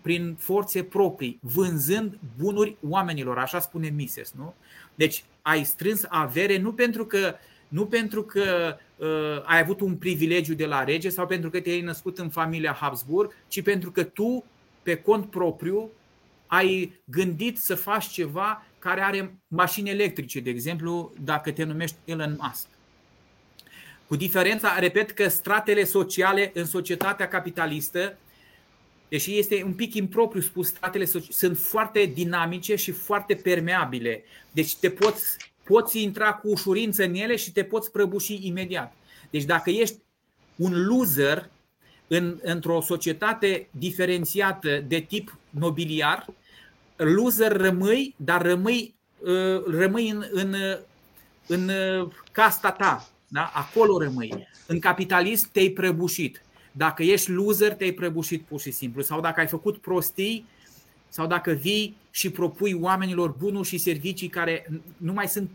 prin forțe proprii, vânzând bunuri oamenilor, așa spune Mises, nu? Deci ai strâns avere nu pentru că ai avut un privilegiu de la rege sau pentru că te-ai născut în familia Habsburg, ci pentru că tu, pe cont propriu, ai gândit să faci ceva care are mașini electrice, de exemplu, dacă te numești Elon Musk. Cu diferența, repet, că stratele sociale în societatea capitalistă Deși este un pic impropriu spus, statele sunt foarte dinamice și foarte permeabile. Deci te poți intra cu ușurință în ele și te poți prăbuși imediat. Deci dacă ești un loser într-o societate diferențiată de tip nobiliar, loser rămâi, dar rămâi în casta ta, da? Acolo rămâi. În capitalism te-ai prăbușit. Dacă ești loser, te-ai prăbușit pur și simplu. Sau dacă ai făcut prostii, sau dacă vii și propui oamenilor bunuri și servicii care nu mai sunt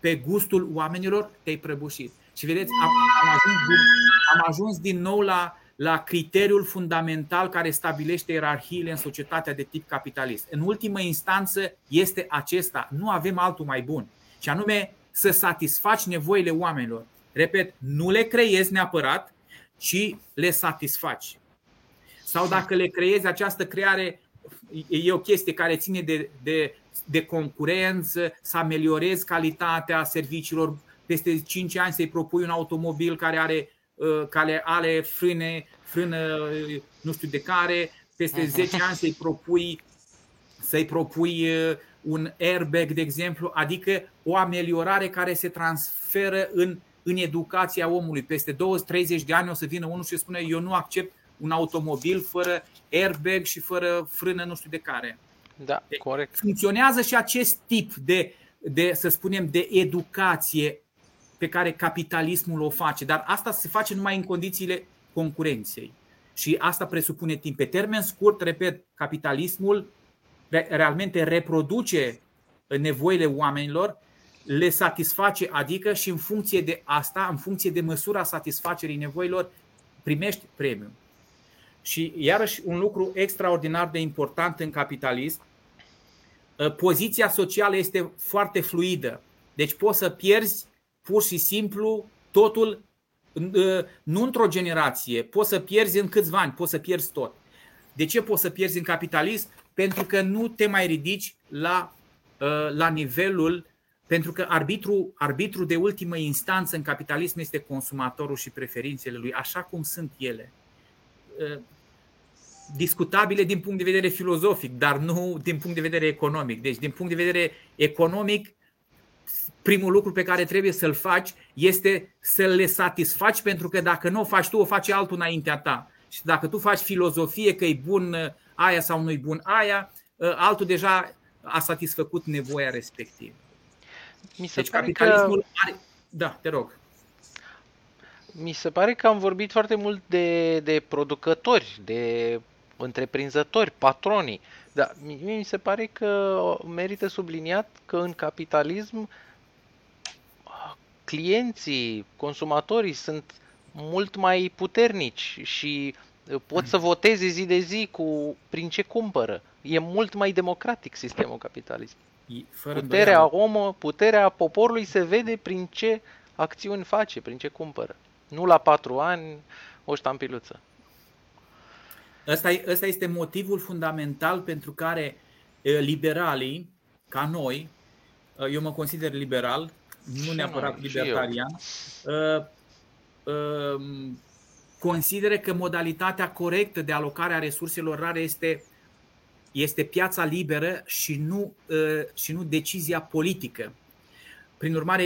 pe gustul oamenilor, te-ai prăbușit. Și vedeți, am ajuns din nou la criteriul fundamental care stabilește ierarhiile în societatea de tip capitalist. În ultimă instanță este acesta, nu avem altul mai bun. Și anume să satisfaci nevoile oamenilor. Repet, nu le creezi neapărat, ci le satisfaci. Sau dacă le creezi, această creare e o chestie care ține de concurență, să ameliorezi calitatea serviciilor. Peste 5 ani să-i propui un automobil care are frână nu știu de care. Peste 10 ani să-i propui un airbag, de exemplu. Adică o ameliorare care se transferă în educația omului. Peste 20-30 de ani o să vină unul și spune: eu nu accept un automobil fără airbag și fără frână nu știu de care. Da, corect. Funcționează și acest tip de, să spunem, de educație pe care capitalismul o face, dar asta se face numai în condițiile concurenței. Și asta presupune timp. Pe termen scurt, repet, capitalismul realmente reproduce nevoile oamenilor, le satisface, adică, și în funcție de asta, în funcție de măsura satisfacerii nevoilor, primești premiu. Și iarăși un lucru extraordinar de important în capitalism, poziția socială este foarte fluidă. Deci poți să pierzi pur și simplu totul, nu într-o generație, poți să pierzi în câțiva ani, poți să pierzi tot. De ce poți să pierzi în capitalism? Pentru că nu te mai ridici la nivelul, pentru că arbitru de ultimă instanță în capitalism este consumatorul și preferințele lui, așa cum sunt ele. Discutabile din punct de vedere filozofic, dar nu din punct de vedere economic. Deci din punct de vedere economic, primul lucru pe care trebuie să-l faci este să le satisfaci, pentru că dacă nu o faci tu, o face altul înaintea ta. Și dacă tu faci filozofie că e bun aia sau nu-i bun aia, altul deja a satisfăcut nevoia respectivă. Deci capitalismul are... Da, te rog. Mi se pare că am vorbit foarte mult de producători, de întreprinzători, patronii. Dar mi se pare că merită subliniat că în capitalism clienții, consumatorii sunt mult mai puternici și pot să voteze zi de zi cu prin ce cumpără. E mult mai democratic sistemul capitalist. Puterea poporului se vede prin ce acțiuni face, prin ce cumpără. Nu la 4 ani o ștampiluță. Ăsta este motivul fundamental pentru care liberalii, ca noi, eu mă consider liberal, nu neapărat libertarian, consideră că modalitatea corectă de alocare a resurselor rare este piața liberă și nu decizia politică. Prin urmare,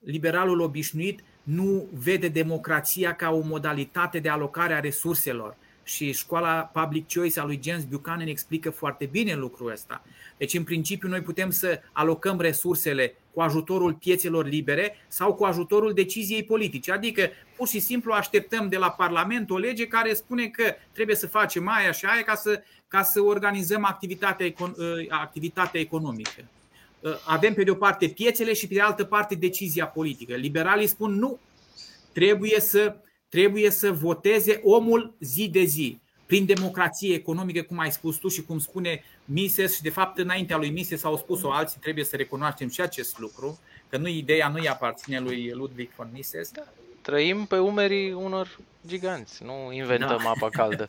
liberalul obișnuit nu vede democrația ca o modalitate de alocare a resurselor. Și școala Public Choice a lui James Buchanan explică foarte bine lucrul ăsta. Deci, în principiu, noi putem să alocăm resursele cu ajutorul piețelor libere sau cu ajutorul deciziei politice. Adică, pur și simplu, așteptăm de la Parlament o lege care spune că trebuie să facem aia și aia ca să organizăm activitatea economică. Avem pe de o parte piețele și pe de altă parte decizia politică. Liberalii spun nu, trebuie să voteze omul zi de zi, prin democrație economică, cum ai spus tu și cum spune Mises. Și de fapt înaintea lui Mises au spus-o alții, trebuie să recunoaștem și acest lucru, că nu ideea nu-i aparține lui Ludwig von Mises. Da. Trăim pe umerii unor giganți, nu inventăm apa caldă.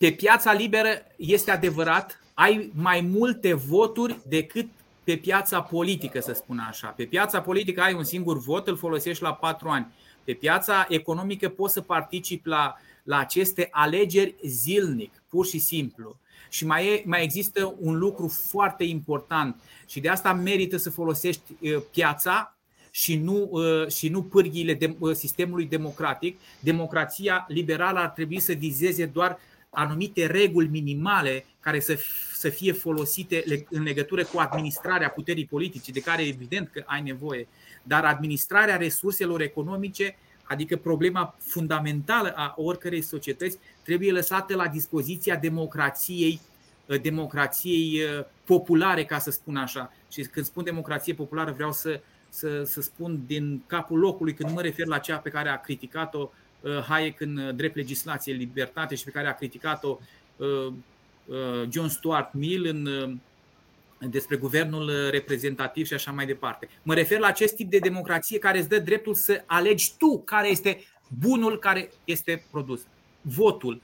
Pe piața liberă este adevărat, ai mai multe voturi decât pe piața politică, să spun așa. Pe piața politică ai un singur vot, îl folosești la 4 ani. Pe piața economică poți să participi la aceste alegeri zilnic, pur și simplu. Și mai există un lucru foarte important și de asta merită să folosești piața și nu pârghiile sistemului democratic. Democrația liberală ar trebui să vizeze doar anumite reguli minimale care să fie folosite în legătură cu administrarea puterii politice, de care evident că ai nevoie. Dar administrarea resurselor economice, adică problema fundamentală a oricărei societăți, trebuie lăsată la dispoziția democrației populare, ca să spun așa. Și când spun democrație populară vreau să spun din capul locului, când mă refer la cea pe care a criticat-o Hayek în Drept, legislație, libertate, și pe care a criticat-o John Stuart Mill despre guvernul reprezentativ și așa mai departe. Mă refer la acest tip de democrație care îți dă dreptul să alegi tu care este bunul care este produs, votul.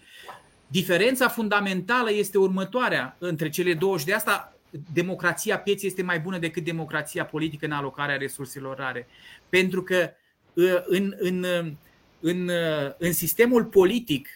Diferența fundamentală este următoarea între cele două și de asta democrația pieței este mai bună decât democrația politică în alocarea resurselor rare. Pentru că în sistemul politic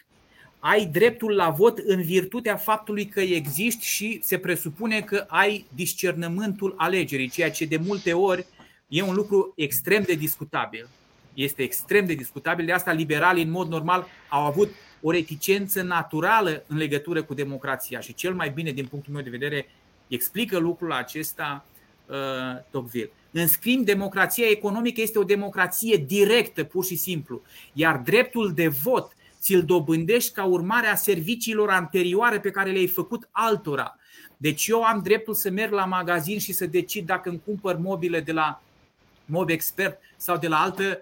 ai dreptul la vot în virtutea faptului că existi și se presupune că ai discernământul alegerii, ceea ce de multe ori e un lucru extrem de discutabil. Este extrem de discutabil, de asta liberalii în mod normal au avut o reticență naturală în legătură cu democrația și cel mai bine, din punctul meu de vedere, explică lucrul acesta Tocqueville. În schimb, democrația economică este o democrație directă, pur și simplu, iar dreptul de vot ți-l dobândești ca urmare a serviciilor anterioare pe care le-ai făcut altora. Deci eu am dreptul să merg la magazin și să decid dacă îmi cumpăr mobile de la Mob Expert sau de la altă.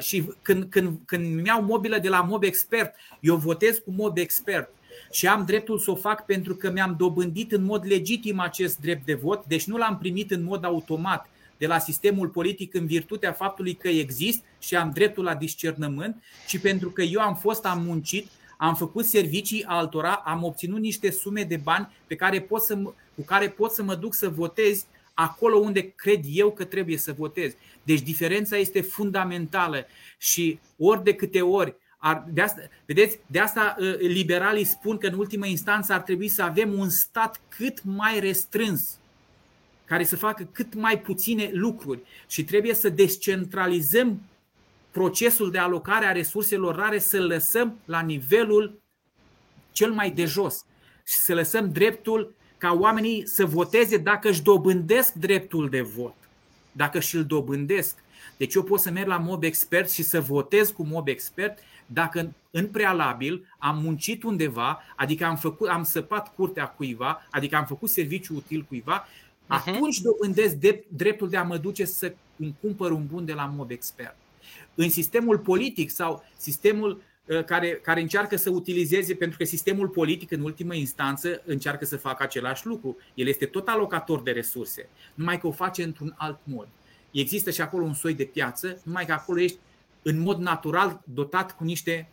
Și când îmi iau mobilă de la Mob Expert, eu votez cu Mob Expert. Și am dreptul să o fac pentru că mi-am dobândit în mod legitim acest drept de vot. Deci nu l-am primit în mod automat de la sistemul politic în virtutea faptului că există și am dreptul la discernământ, ci pentru că eu am muncit, am făcut servicii altora, am obținut niște sume de bani cu care pot să mă duc să votez acolo unde cred eu că trebuie să votez. Deci diferența este fundamentală și ori de câte ori, de asta liberalii spun că în ultimă instanță ar trebui să avem un stat cât mai restrâns, care să facă cât mai puține lucruri și trebuie să descentralizăm procesul de alocare a resurselor rare, să-l lăsăm la nivelul cel mai de jos și să lăsăm dreptul ca oamenii să voteze dacă își dobândesc dreptul de vot, dacă și-l dobândesc. Deci eu pot să merg la Mob Expert și să votez cu Mob Expert dacă în prealabil am muncit undeva, adică am săpat curtea cuiva, adică am făcut serviciu util cuiva. Atunci dobândesc dreptul de a mă duce să îmi cumpăr un bun de la Mob Expert. În sistemul politic sau sistemul care încearcă să utilizeze, pentru că sistemul politic în ultimă instanță încearcă să facă același lucru. El este tot alocator de resurse, numai că o face într-un alt mod. Există și acolo un soi de piață, numai că acolo ești în mod natural dotat cu niște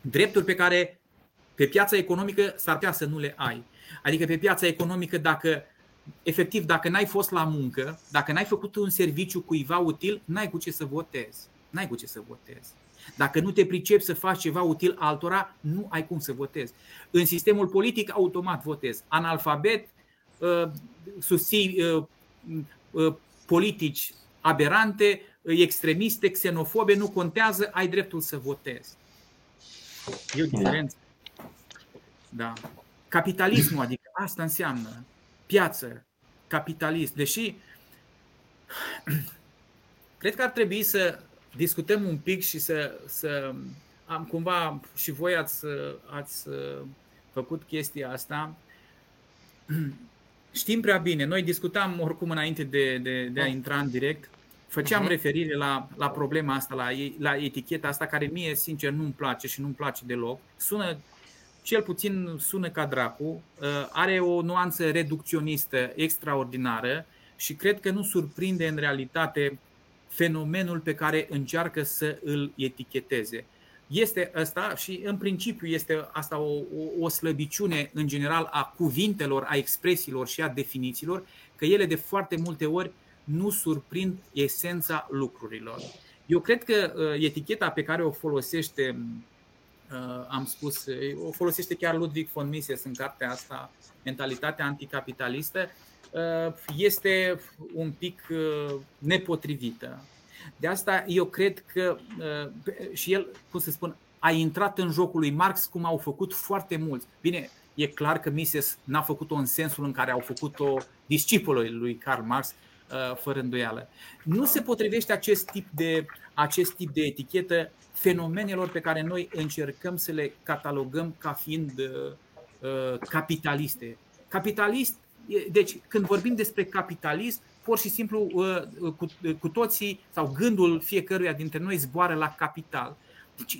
drepturi pe care pe piața economică s-ar putea să nu le ai. Adică pe piața economică dacă n-ai fost la muncă, dacă n-ai făcut un serviciu cuiva util, n-ai cu ce să votezi. N-ai cu ce să votezi. Dacă nu te pricepi să faci ceva util altora, nu ai cum să votezi. În sistemul politic automat votezi. Analfabet, susții politici aberante, extremiste, xenofobe, nu contează, ai dreptul să votezi. E o diferență. Da. Capitalismul, adică asta înseamnă piață, capitalist. Deși cred că ar trebui să discutăm un pic și să am cumva și voi ați făcut chestia asta. Știm prea bine, noi discutam oricum înainte de a intra în direct, făceam referire la problema asta, la eticheta asta care mie sincer nu-mi place și nu-mi place deloc. Cel puțin sună ca dracu, are o nuanță reducționistă extraordinară și cred că nu surprinde în realitate fenomenul pe care încearcă să îl eticheteze. Este asta și în principiu este asta o slăbiciune în general a cuvintelor, a expresiilor și a definițiilor, că ele de foarte multe ori nu surprind esența lucrurilor. Eu cred că eticheta pe care o folosește, am spus, o folosește chiar Ludwig von Mises în cartea asta, Mentalitatea anticapitalistă, este un pic nepotrivită. De asta eu cred că și el, cum să spun, a intrat în jocul lui Marx cum au făcut foarte mulți. Bine, e clar că Mises n-a făcut-o în sensul în care au făcut-o discipolii lui Karl Marx, fără îndoială. Nu se potrivește acest tip de etichetă fenomenelor pe care noi încercăm să le catalogăm ca fiind capitaliste. Capitalist, deci când vorbim despre capitalism, pur și simplu cu toții sau gândul fiecăruia dintre noi zboară la capital. Deci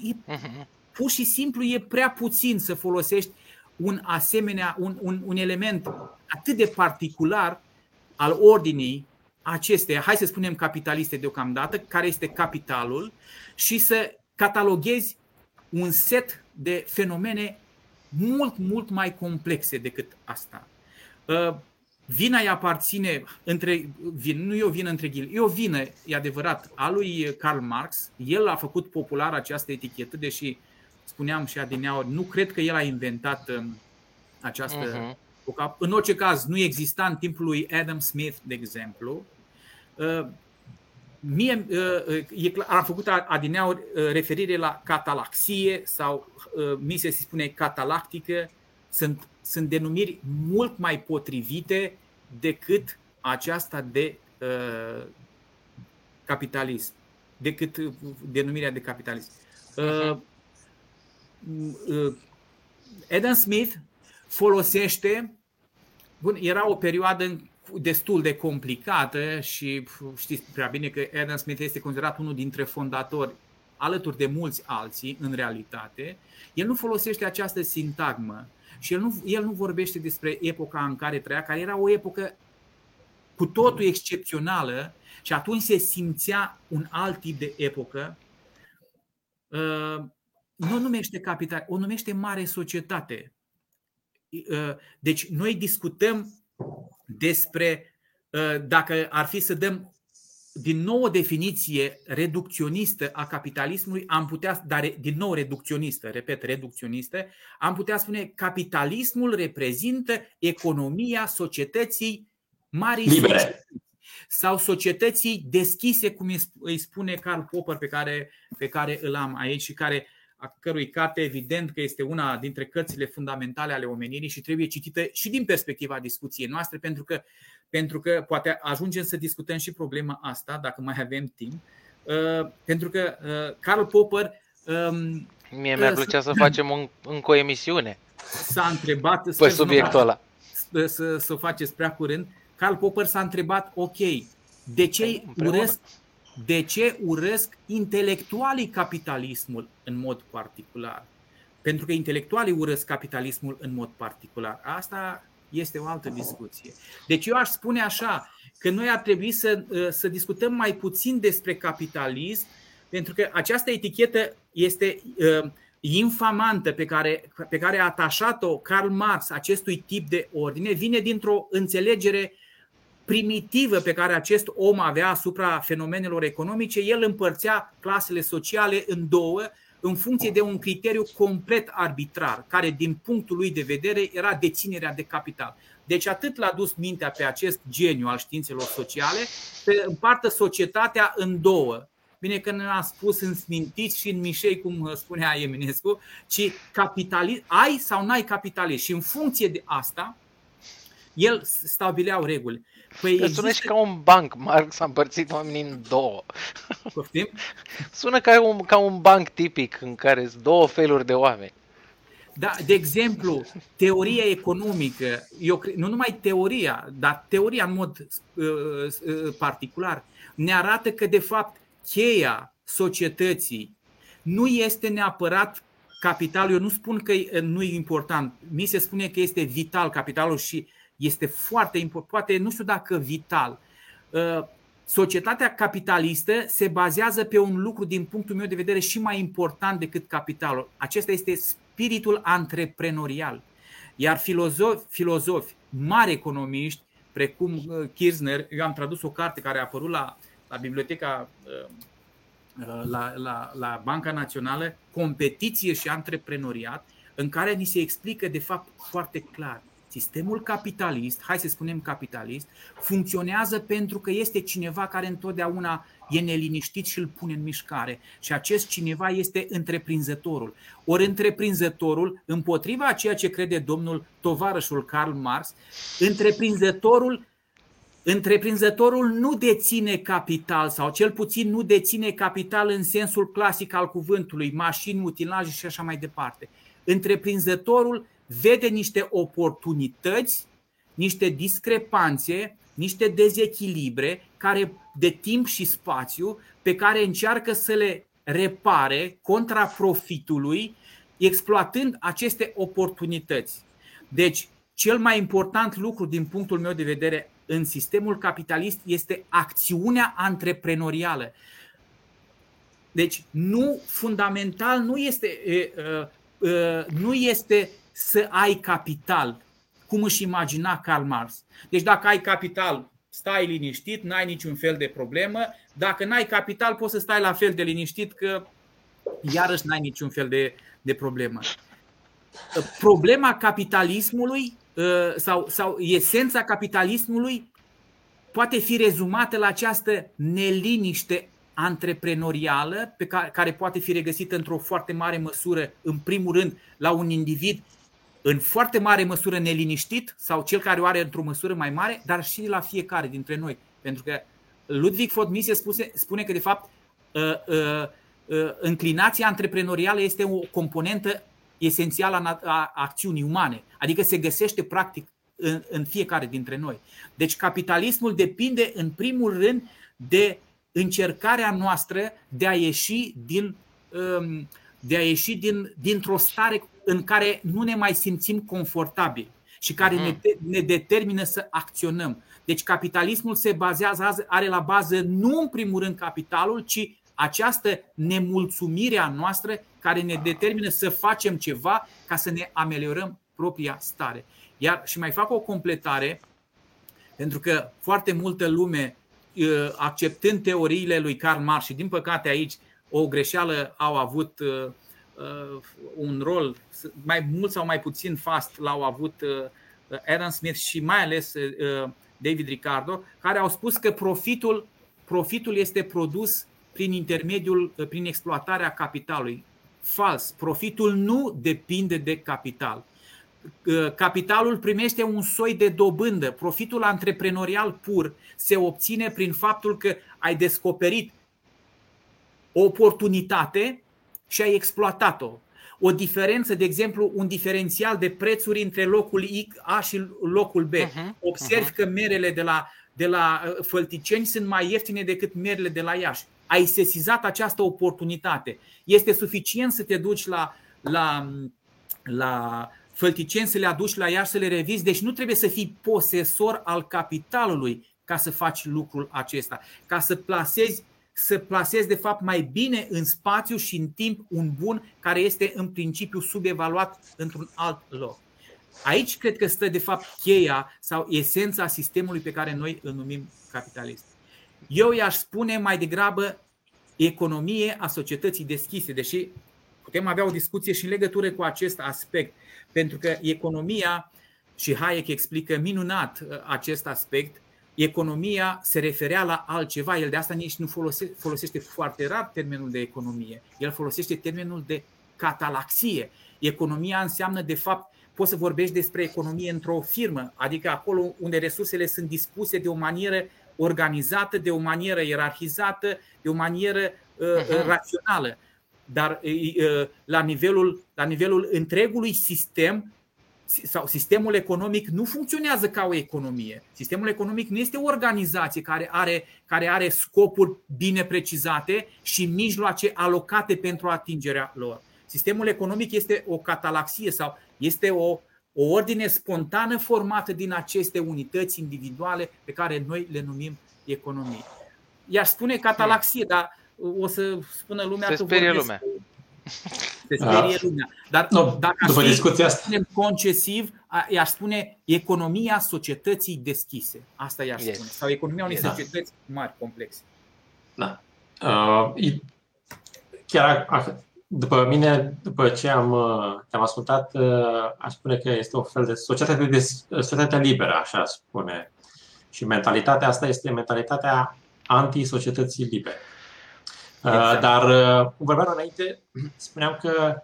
pur și simplu e prea puțin să folosești un asemenea un element atât de particular al ordinii acesteia, hai să spunem capitaliste deocamdată, care este capitalul, și să cataloghezi un set de fenomene mult mai complexe decât asta. Vina îi aparține, nu e o vină între ghilime, e o vină, e adevărat, a lui Karl Marx. El a făcut populară această etichetă, deși spuneam și adineaori, nu cred că el a inventat această. În orice caz, nu exista în timpul lui Adam Smith, de exemplu. Mie a făcut adineaori referire la catalaxie sau Mises se spune catalactică. Sunt denumiri mult mai potrivite decât aceasta de capitalism, decât denumirea de capitalism. Adam Smith folosește, era o perioadă destul de complicată și știți prea bine că Adam Smith este considerat unul dintre fondatori, alături de mulți alții, în realitate. El nu folosește această sintagmă și el nu vorbește despre epoca în care trăia, care era o epocă cu totul excepțională și atunci se simțea un alt tip de epocă. Nu o numește capital, o numește mare societate. Deci noi discutăm despre, dacă ar fi să dăm din nou o definiție reducționistă a capitalismului, am putea, dar din nou reducționistă, repet, reducționistă, am putea spune că capitalismul reprezintă economia societății marii libere sau societății deschise, cum îi spune Carl Popper, pe care îl am aici și care, a cărui carte evident că este una dintre cărțile fundamentale ale omenirii și trebuie citită și din perspectiva discuției noastre, pentru că poate ajungem să discutăm și problema asta, dacă mai avem timp. Pentru că Karl Popper... Mie mi-ar plăcea să facem încă o emisiune s-a întrebat, pe subiectul ăla. Să o faceți prea curând. Karl Popper s-a întrebat, ok, de ce urăsc intelectualii capitalismul în mod particular? Pentru că intelectualii urăsc capitalismul în mod particular. Asta este o altă discuție. Deci eu aș spune așa, că noi ar trebui să discutăm mai puțin despre capitalism, pentru că această etichetă este infamantă pe care a atașat-o Karl Marx acestui tip de ordine, vine dintr-o înțelegere primitivă pe care acest om avea asupra fenomenelor economice. El împărțea clasele sociale în două în funcție de un criteriu complet arbitrar, care din punctul lui de vedere era deținerea de capital. Deci atât l-a dus mintea pe acest geniu al științelor sociale, să împartă societatea în două. Bine că nu a spus în Smintiți și în Mișei, cum spunea Eminescu, ci capitalist, ai sau n-ai capitalist. Și în funcție de asta, el stabileau reguli. Păi sună și ca un banc, Marx a împărțit oamenii în două. Poftim? Sună ca un banc tipic în care sunt două feluri de oameni. Da, de exemplu, teoria economică, nu numai teoria, dar teoria în mod particular, ne arată că de fapt cheia societății nu este neapărat capitalul. Eu nu spun că nu e important, mi se spune că este vital capitalul și este foarte important, poate nu știu dacă vital. Societatea capitalistă se bazează pe un lucru din punctul meu de vedere și mai important decât capitalul. Acesta este spiritul antreprenorial. Iar filozofi mari economiști, precum Kirchner, eu am tradus o carte care a apărut la Biblioteca la Banca Națională, competiție și antreprenoriat, în care ni se explică de fapt foarte clar. Sistemul capitalist, hai să spunem capitalist, funcționează pentru că este cineva care întotdeauna e neliniștit și îl pune în mișcare. Și acest cineva este întreprinzătorul. Ori întreprinzătorul, împotriva a ceea ce crede domnul tovarășul Karl Marx, întreprinzătorul nu deține capital, sau cel puțin nu deține capital în sensul clasic al cuvântului, mașini, utilaje și așa mai departe. Întreprinzătorul vede niște oportunități, niște discrepanțe, niște dezechilibre care de timp și spațiu, pe care încearcă să le repare contra profitului, exploatând aceste oportunități. Deci, cel mai important lucru din punctul meu de vedere în sistemul capitalist este acțiunea antreprenorială. Deci, nu fundamental nu este să ai capital, cum își imagina Karl Marx. Deci dacă ai capital, stai liniștit, n-ai niciun fel de problemă. Dacă n-ai capital, poți să stai la fel de liniștit, că iarăși n-ai niciun fel de problemă. Problema capitalismului sau esența capitalismului poate fi rezumată la această neliniște antreprenorială pe care poate fi regăsită într-o foarte mare măsură, în primul rând, la un individ în foarte mare măsură neliniștit sau cel care o are într-o măsură mai mare, dar și la fiecare dintre noi. Pentru că Ludwig von Mises spune că, de fapt, înclinația antreprenorială este o componentă esențială a acțiunii umane, adică se găsește practic în fiecare dintre noi. Deci capitalismul depinde în primul rând de încercarea noastră de a ieși dintr-o stare în care nu ne mai simțim confortabili și care ne determină să acționăm. Deci capitalismul se bazează, are la bază nu în primul rând capitalul, ci această nemulțumire a noastră care ne determină să facem ceva ca să ne ameliorăm propria stare. Iar și mai fac o completare, pentru că foarte multă lume, acceptând teoriile lui Karl Marx, și din păcate aici o greșeală au avut un rol, mai mult sau mai puțin fast l-au avut Adam Smith și mai ales David Ricardo, care au spus că profitul este produs prin exploatarea capitalului. Fals, profitul nu depinde de capital. Capitalul primește un soi de dobândă. Profitul antreprenorial pur se obține prin faptul că ai descoperit o oportunitate și ai exploatat-o. O diferență, de exemplu, un diferențial de prețuri între locul A și locul B. Observi că merele de la Fălticeni sunt mai ieftine decât merele de la Iași. Ai sesizat această oportunitate. Este suficient să te duci la Fălticeni, să le aduci la Iași, să le revizi. Deci nu trebuie să fii posesor al capitalului ca să faci lucrul acesta, ca să plasezi de fapt mai bine în spațiu și în timp un bun care este în principiu subevaluat într-un alt loc. Aici cred că stă de fapt cheia sau esența sistemului pe care noi îl numim capitalist. Eu i-aș spune mai degrabă economie a societății deschise, deși putem avea o discuție și în legătură cu acest aspect, pentru că economia, și Hayek explică minunat acest aspect, economia se referea la altceva. El de asta nici nu folosește foarte rar termenul de economie. El folosește termenul de catalaxie. Economia înseamnă, de fapt, poți să vorbești despre economie într-o firmă, adică acolo unde resursele sunt dispuse de o manieră organizată, de o manieră ierarhizată, de o manieră rațională. Dar la nivelul întregului sistem sau sistemul economic nu funcționează ca o economie. Sistemul economic nu este o organizație care are scopuri bine precizate și mijloace alocate pentru atingerea lor. Sistemul economic este o catalaxie sau este o ordine spontană formată din aceste unități individuale pe care noi le numim economie. I-aș spune catalaxie, dar o să spună lumea. Se sperie lumea. Dar no, dacă aș spune concesiv, i-aș spune economia societății deschise. Asta i-aș spune. Sau economia unei societăți mari, complexe. Da. chiar după mine, după ce te-am ascultat, aș spune că este un fel de societate, liberă, așa spune. Și mentalitatea asta este mentalitatea anti-societății libere. Exact. Dar, cum vorbeam înainte, spuneam că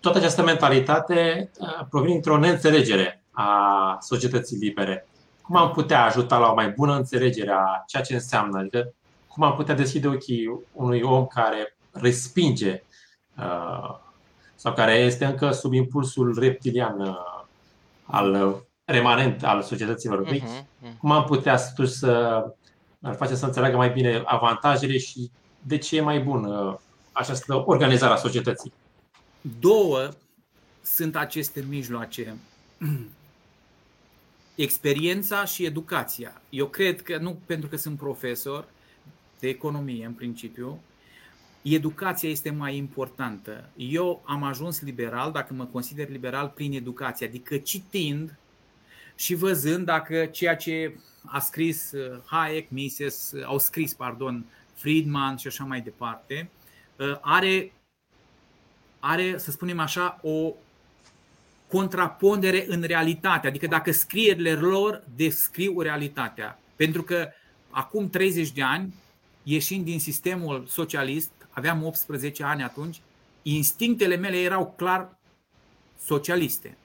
toată această mentalitate provine dintr-o neînțelegere a societății libere. Cum am putea ajuta la o mai bună înțelegere a ceea ce înseamnă? Adică, cum am putea deschide ochii unui om care respinge sau care este încă sub impulsul reptilian al remanent al societăților lui? Cum am putea să ar face să înțeleagă mai bine avantajele și de ce e mai bună această organizare a societății? Două sunt aceste mijloace: experiența și educația. Eu cred că, nu pentru că sunt profesor de economie în principiu, educația este mai importantă. Eu am ajuns liberal, dacă mă consider liberal, prin educație, adică citind și văzând dacă ceea ce a scris Hayek, Mises, au scris, pardon, Friedman și așa mai departe, are, să spunem așa, o contrapondere în realitate. Adică dacă scrierile lor descriu realitatea. Pentru că acum 30 de ani, ieșind din sistemul socialist, aveam 18 ani atunci, instinctele mele erau clar socialiste.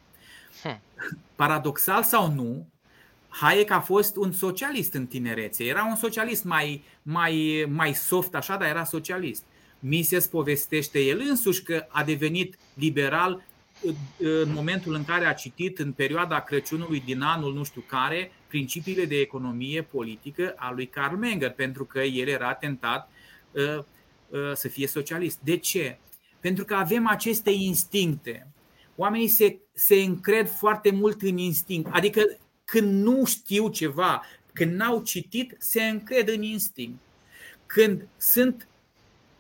Paradoxal sau nu, Hayek a fost un socialist în tinerețe. Era un socialist mai soft așa, dar era socialist. Mises povestește el însuși că a devenit liberal în momentul în care a citit, în perioada Crăciunului din anul nu știu care, Principiile de economie politică a lui Karl Menger, pentru că el era tentat să fie socialist. De ce? Pentru că avem aceste instincte. Oamenii se încred foarte mult în instinct. Adică când nu știu ceva, când n-au citit, se încred în instinct. Când sunt,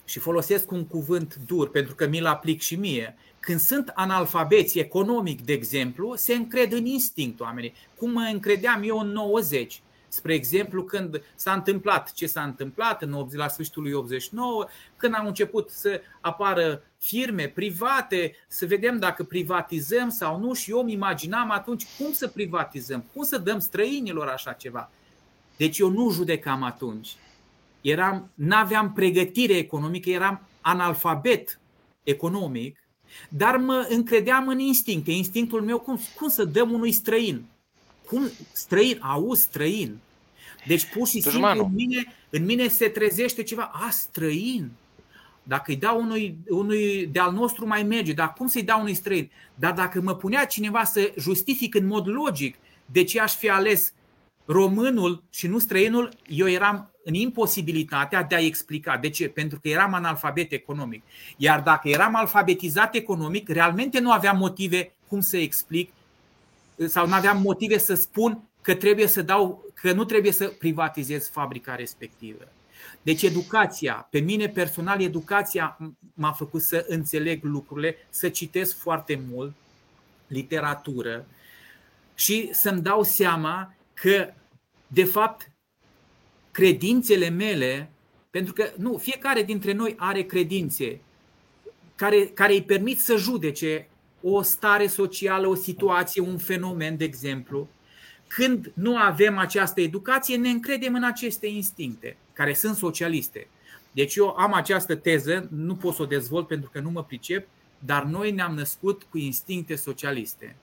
și folosesc un cuvânt dur pentru că mi-l aplic și mie, când sunt analfabeți economic, de exemplu, se încred în instinct oamenii. Cum mă încredeam eu în 90, spre exemplu, când s-a întâmplat ce s-a întâmplat la sfârșitul lui 89, când au început să apară firme private, să vedem dacă privatizăm sau nu, și eu îmi imaginam atunci cum să privatizăm, cum să dăm străinilor așa ceva. Deci eu nu judecam atunci. N-aveam pregătire economică, eram analfabet economic, dar mă încredeam în instincte. Instinctul meu, cum să dăm unui străin? Cum? Străin, auzi, străin. Deci pur și simplu în mine se trezește ceva. A, străin. Dacă îi dau unui de-al nostru mai merge, dar cum să-i dau unui străin? Dar dacă mă punea cineva să justific în mod logic de ce aș fi ales românul și nu străinul, eu eram în imposibilitatea de a explica. De ce? Pentru că eram analfabet economic. Iar dacă eram alfabetizat economic, realmente nu aveam motive cum să explic sau nu aveam motive să spun că nu trebuie să privatizez fabrica respectivă. Deci educația, pe mine personal, educația m-a făcut să înțeleg lucrurile, să citesc foarte mult literatură și să-mi dau seama că, de fapt, credințele mele, pentru că nu, fiecare dintre noi are credințe care îi permit să judece o stare socială, o situație, un fenomen, de exemplu. Când nu avem această educație, ne încredem în aceste instincte, care sunt socialiste. Deci eu am această teză, nu pot să o dezvolt pentru că nu mă pricep, dar noi ne-am născut cu instincte socialiste.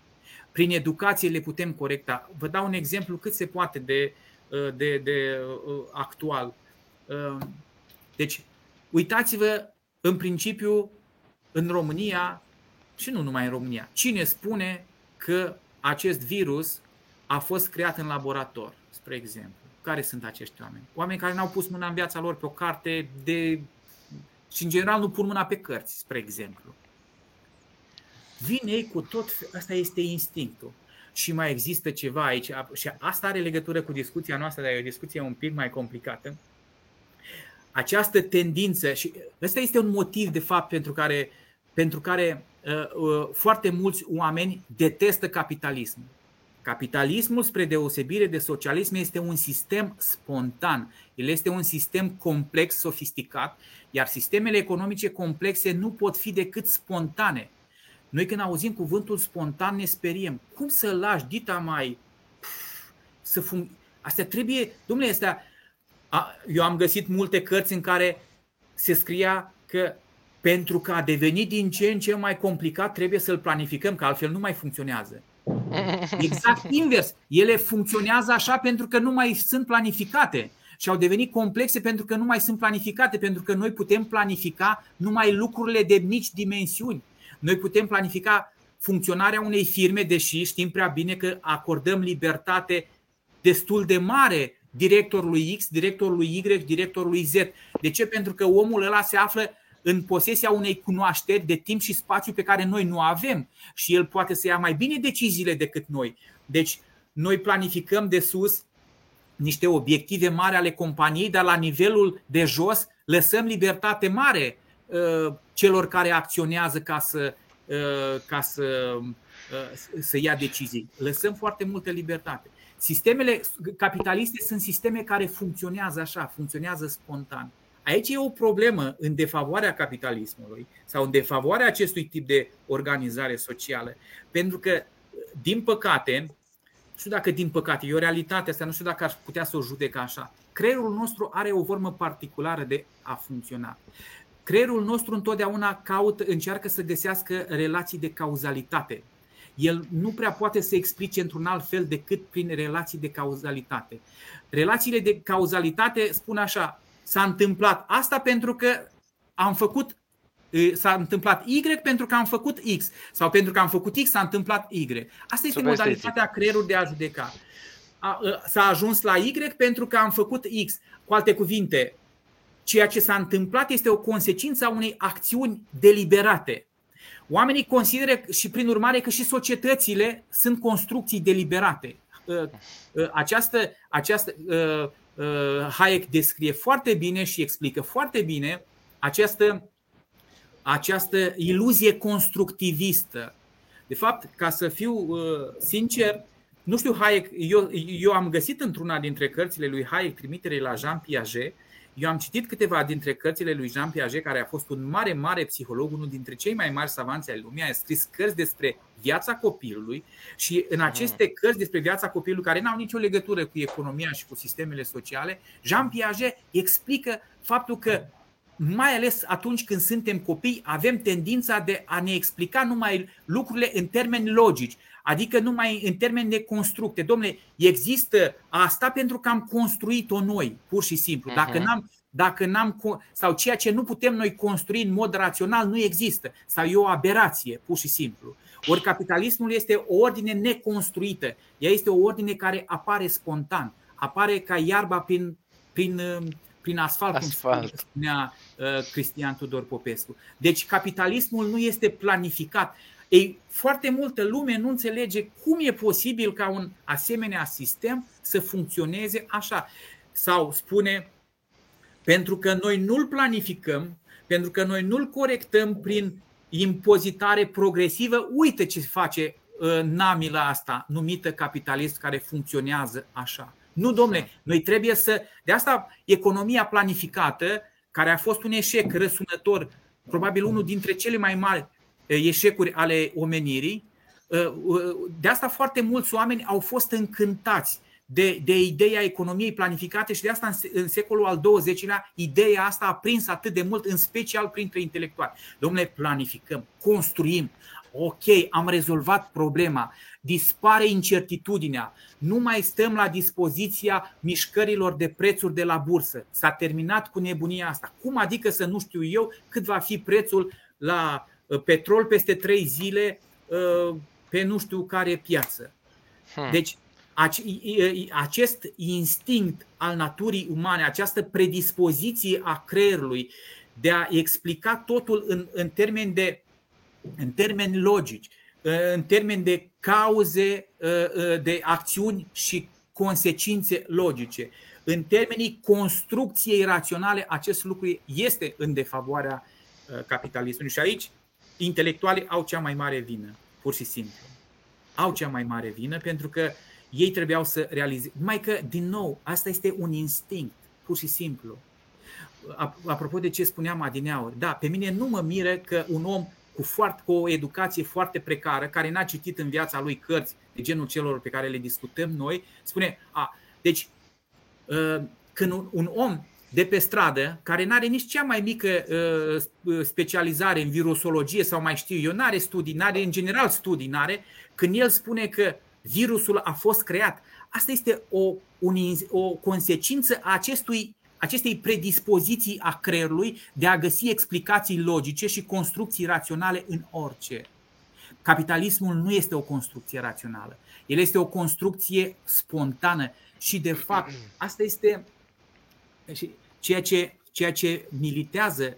Prin educație le putem corecta. Vă dau un exemplu cât se poate de actual. Deci, uitați-vă, în principiu, în România, și nu numai în România, cine spune că acest virus a fost creat în laborator, spre exemplu? Care sunt acești oameni? Oameni care n-au pus mâna în viața lor pe o carte și, în general, nu pun mâna pe cărți, spre exemplu. Vin ei cu tot, asta este instinctul. Și mai există ceva aici, și asta are legătură cu discuția noastră, dar e o discuție un pic mai complicată. Această tendință, și ăsta este un motiv de fapt pentru care foarte mulți oameni detestă capitalismul. Capitalismul, spre deosebire de socialism, este un sistem spontan. El este un sistem complex, sofisticat, iar sistemele economice complexe nu pot fi decât spontane. Noi când auzim cuvântul spontan ne speriem. Cum să lași dita mai... Asta trebuie... Dom'le, astea... Eu am găsit multe cărți în care se scria că pentru că a devenit din ce în ce mai complicat trebuie să-l planificăm, că altfel nu mai funcționează. Exact invers. Ele funcționează așa pentru că nu mai sunt planificate și au devenit complexe pentru că nu mai sunt planificate, pentru că noi putem planifica numai lucrurile de mici dimensiuni. Noi putem planifica funcționarea unei firme, deși știm prea bine că acordăm libertate destul de mare directorului X, directorului Y, directorului Z. De ce? Pentru că omul ăla se află în posesia unei cunoașteri de timp și spațiu pe care noi nu avem și el poate să ia mai bine deciziile decât noi. Deci noi planificăm de sus niște obiective mari ale companiei, dar la nivelul de jos lăsăm libertate mare celor care acționează ca să ia decizii. Lăsăm foarte multă libertate. Sistemele capitaliste sunt sisteme care funcționează așa, funcționează spontan. Aici e o problemă în defavoarea capitalismului sau în defavoarea acestui tip de organizare socială. Pentru că, din păcate, nu știu dacă din păcate, e o realitate asta, nu știu dacă aș putea să o judec așa. Creierul nostru are o formă particulară de a funcționa. Creierul nostru întotdeauna încearcă să găsească relații de cauzalitate. El nu prea poate să explice într-un alt fel decât prin relații de cauzalitate. Relațiile de cauzalitate spun așa: s-a întâmplat asta pentru că am făcut, s-a întâmplat Y pentru că am făcut X, sau pentru că am făcut X s-a întâmplat Y. Asta este modalitatea creierului de a judeca. S-a ajuns la Y pentru că am făcut X. Cu alte cuvinte, ceea ce s-a întâmplat este o consecință a unei acțiuni deliberate. Oamenii consideră și prin urmare că și societățile sunt construcții deliberate. Această Hayek descrie foarte bine și explică foarte bine această iluzie constructivistă. De fapt, ca să fiu sincer, nu știu, Hayek, eu am găsit într-una dintre cărțile lui Hayek trimitere la Jean Piaget. Eu am citit câteva dintre cărțile lui Jean Piaget, care a fost un mare, mare psiholog, unul dintre cei mai mari savanți ai lumii. A scris cărți despre viața copilului și în aceste cărți despre viața copilului, care n-au nicio legătură cu economia și cu sistemele sociale, Jean Piaget explică faptul că, mai ales atunci când suntem copii, avem tendința de a ne explica numai lucrurile în termeni logici, adică numai în termeni de constructe. Dom'le, există asta pentru că am construit-o noi, pur și simplu. Dacă n-am sau ceea ce nu putem noi construi în mod rațional nu există, sau e o aberație, pur și simplu. Ori capitalismul este o ordine neconstruită. Ea este o ordine care apare spontan, apare ca iarba prin asfalt, cum spunea Cristian Tudor Popescu. Deci capitalismul nu este planificat. Ei, foarte multă lume nu înțelege cum e posibil ca un asemenea sistem să funcționeze așa. Sau spune, pentru că noi nu-l planificăm, pentru că noi nu-l corectăm prin impozitare progresivă, uite ce face namila asta numită capitalist, care funcționează așa. Nu, dom'le, noi trebuie să... De asta economia planificată, care a fost un eșec răsunător, probabil unul dintre cele mai mari eșecuri ale omenirii, de asta foarte mulți oameni au fost încântați de ideea economiei planificate și de asta în secolul al XX-lea ideea asta a prins atât de mult, în special printre intelectuali. Dom'le, planificăm, construim. Ok, am rezolvat problema. Dispare incertitudinea. Nu mai stăm la dispoziția mișcărilor de prețuri de la bursă. S-a terminat cu nebunia asta. Cum adică să nu știu eu cât va fi prețul la petrol peste 3 zile pe nu știu care piață? Deci acest instinct al naturii umane, această predispoziție a creierului de a explica totul în termeni logici, în termeni de cauze, de acțiuni și consecințe logice, în termenii construcției raționale, acest lucru este în defavoarea capitalismului și aici intelectualii au cea mai mare vină, pur și simplu. au cea mai mare vină, pentru că ei trebuiau să realizeze. Numai că, din nou, asta este un instinct, pur și simplu. Apropo de ce spuneam adineauri, da, pe mine nu mă miră că un om cu o educație foarte precară, care n-a citit în viața lui cărți de genul celor pe care le discutăm noi, spune, deci când un om de pe stradă, care n-are nici cea mai mică specializare în virusologie sau mai știu eu, n-are studii, n-are în general studii, n-are, când el spune că virusul a fost creat, asta este o consecință a acestei predispoziții a creierului de a găsi explicații logice și construcții raționale în orice. Capitalismul nu este o construcție rațională. El este o construcție spontană și, de fapt, asta este ceea ce militează,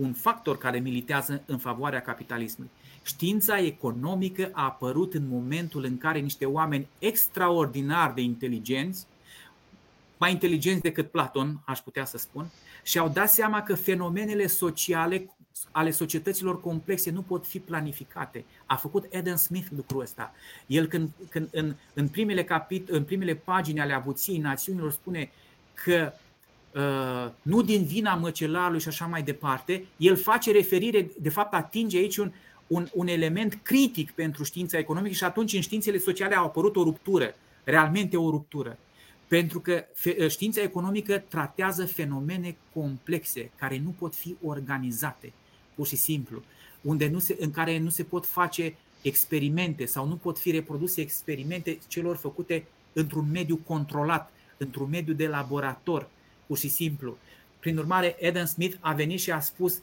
un factor care militează în favoarea capitalismului. Știința economică a apărut în momentul în care niște oameni extraordinar de inteligenți, mai inteligenți decât Platon, aș putea să spun, și-au dat seama că fenomenele sociale ale societăților complexe nu pot fi planificate. A făcut Adam Smith lucrul ăsta. El când în primele pagini ale Avuției Națiunilor spune că nu din vina măcelarului și așa mai departe, el face referire, de fapt atinge aici un element critic pentru știința economică și atunci în științele sociale a apărut o ruptură, realmente o ruptură. Pentru că știința economică tratează fenomene complexe care nu pot fi organizate, pur și simplu, în care nu se pot face experimente sau nu pot fi reproduse experimente celor făcute într-un mediu controlat, într-un mediu de laborator, pur și simplu. Prin urmare, Adam Smith a venit și a spus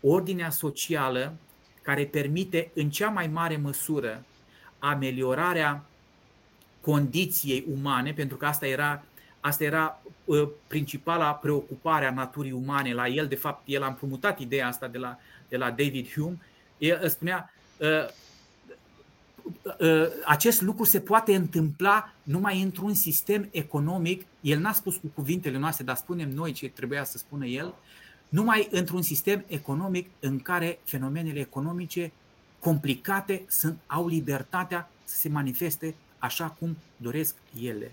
ordinea socială care permite în cea mai mare măsură ameliorarea condiției umane, pentru că asta era principala preocupare a naturii umane la el. De fapt, el a împrumutat ideea asta de la David Hume. El spunea, acest lucru se poate întâmpla numai într-un sistem economic. El n-a spus cu cuvintele noastre, dar spunem noi ce trebuia să spună el. Numai într-un sistem economic în care fenomenele economice complicate au libertatea să se manifeste așa cum doresc ele.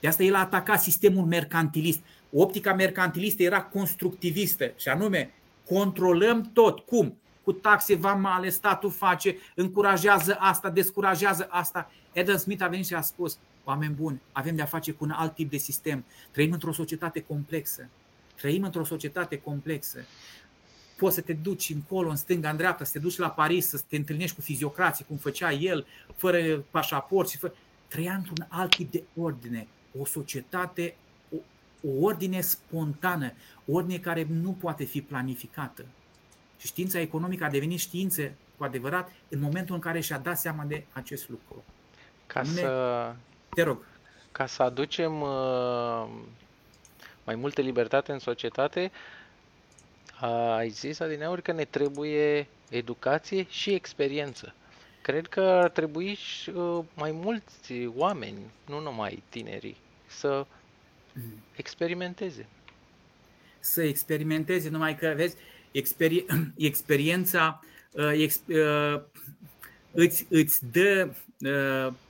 De asta el a atacat sistemul mercantilist. Optica mercantilistă era constructivistă și anume controlăm tot. Cum? Cu taxe vamale, statul face, încurajează asta, descurajează asta. Adam Smith a venit și a spus, oameni buni, avem de a face cu un alt tip de sistem. Trăim într-o societate complexă. Poți să te duci încolo, în stânga, în dreapta, să te duci la Paris, să te întâlnești cu fiziocrații, cum făcea el, fără pașaport. Trăia într-un alt tip de ordine, o societate, o ordine spontană, o ordine care nu poate fi planificată. Și știința economică a devenit știință cu adevărat în momentul în care și-a dat seama de acest lucru. Te rog. Ca să aducem mai multă libertate în societate, ai zis adineauri că ne trebuie educație și experiență. Cred că ar trebui și mai mulți oameni, nu numai tinerii, să experimenteze. Numai că, vezi, experiența îți dă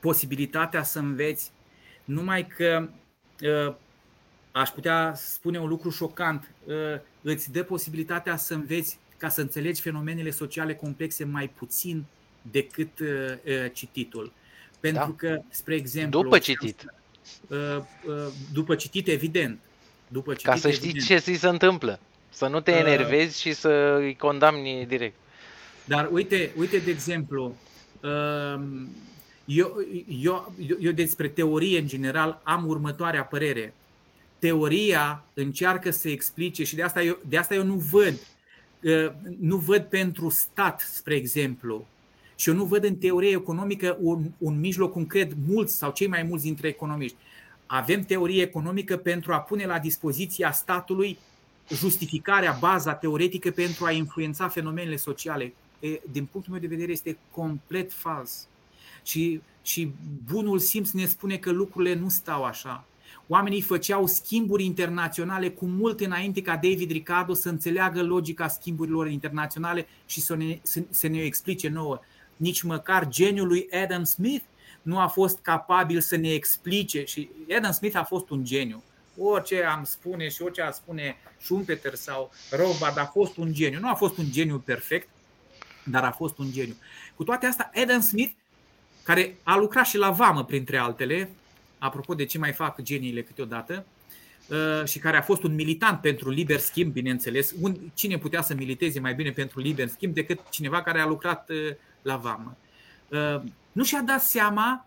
posibilitatea să înveți, numai că aș putea spune un lucru șocant, îți dă posibilitatea să înveți ca să înțelegi fenomenele sociale complexe mai puțin decât cititul. Pentru că, spre exemplu, după citit, evident. Ca să știi ce se întâmplă, să nu te enervezi și să îi condamni direct. Dar uite de exemplu, eu despre teorie în general am următoarea părere. Teoria încearcă să explice și de asta eu nu văd pentru stat, spre exemplu. Și eu nu văd în teorie economică un mijloc, cum cred mulți sau cei mai mulți dintre economiști. Avem teorie economică pentru a pune la dispoziția statului justificarea, baza teoretică pentru a influența fenomenele sociale. Din punctul meu de vedere este complet fals. Și bunul simț ne spune că lucrurile nu stau așa. Oamenii făceau schimburi internaționale cu mult înainte ca David Ricardo să înțeleagă logica schimburilor internaționale și să ne o explice nouă. nici măcar geniul lui Adam Smith nu a fost capabil să ne explice. Și Adam Smith a fost un geniu. Orice am spune și orice a spune Schumpeter sau Rothbard, a fost un geniu. Nu a fost un geniu perfect, dar a fost un geniu. Cu toate astea, Adam Smith, care a lucrat și la vamă printre altele, apropo de ce mai fac geniile câteodată, și care a fost un militant pentru liber schimb, bineînțeles. Cine putea să militeze mai bine pentru liber schimb decât cineva care a lucrat la vamă? Nu și-a dat seama,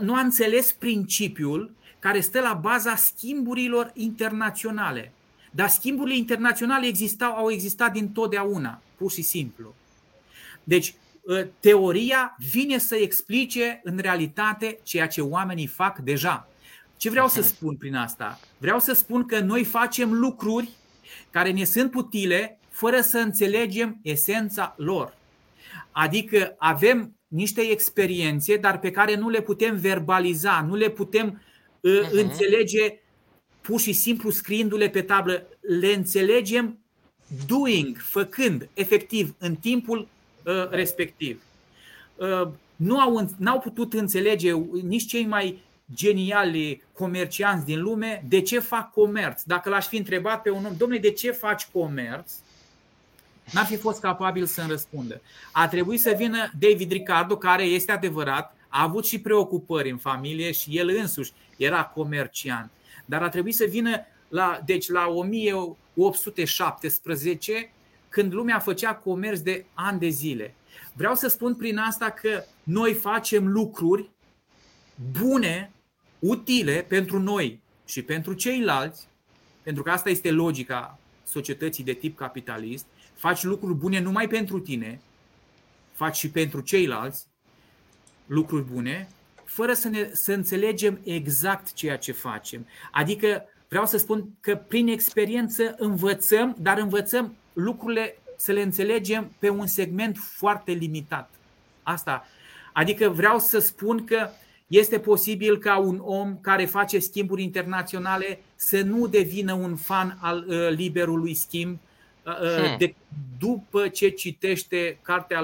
nu a înțeles principiul care stă la baza schimburilor internaționale. Dar schimburile internaționale au existat dintotdeauna, pur și simplu. Deci teoria vine să explice în realitate ceea ce oamenii fac deja. Ce vreau să spun prin asta? Vreau să spun că noi facem lucruri care ne sunt utile fără să înțelegem esența lor. Adică avem niște experiențe, dar pe care nu le putem verbaliza, nu le putem înțelege pur și simplu scriindu-le pe tablă. Le înțelegem doing, făcând, efectiv, în timpul respectiv. N-au putut înțelege nici cei mai geniali comercianți din lume de ce fac comerț. Dacă l-aș fi întrebat pe un om, dom'le, de ce faci comerț? N-ar fi fost capabil să-mi răspundă. A trebuit să vină David Ricardo, care, este adevărat, a avut și preocupări în familie și el însuși era comerciant. Dar a trebuit să vină la 1817, când lumea făcea comerț de ani de zile. Vreau să spun prin asta că noi facem lucruri bune, utile pentru noi și pentru ceilalți, pentru că asta este logica societății de tip capitalist. Faci lucruri bune numai pentru tine, faci și pentru ceilalți lucruri bune, fără să înțelegem exact ceea ce facem. Adică vreau să spun că prin experiență învățăm, dar învățăm lucrurile să le înțelegem pe un segment foarte limitat. Asta. Adică vreau să spun că este posibil ca un om care face schimburi internaționale să nu devină un fan al liberului schimb după ce citește cartea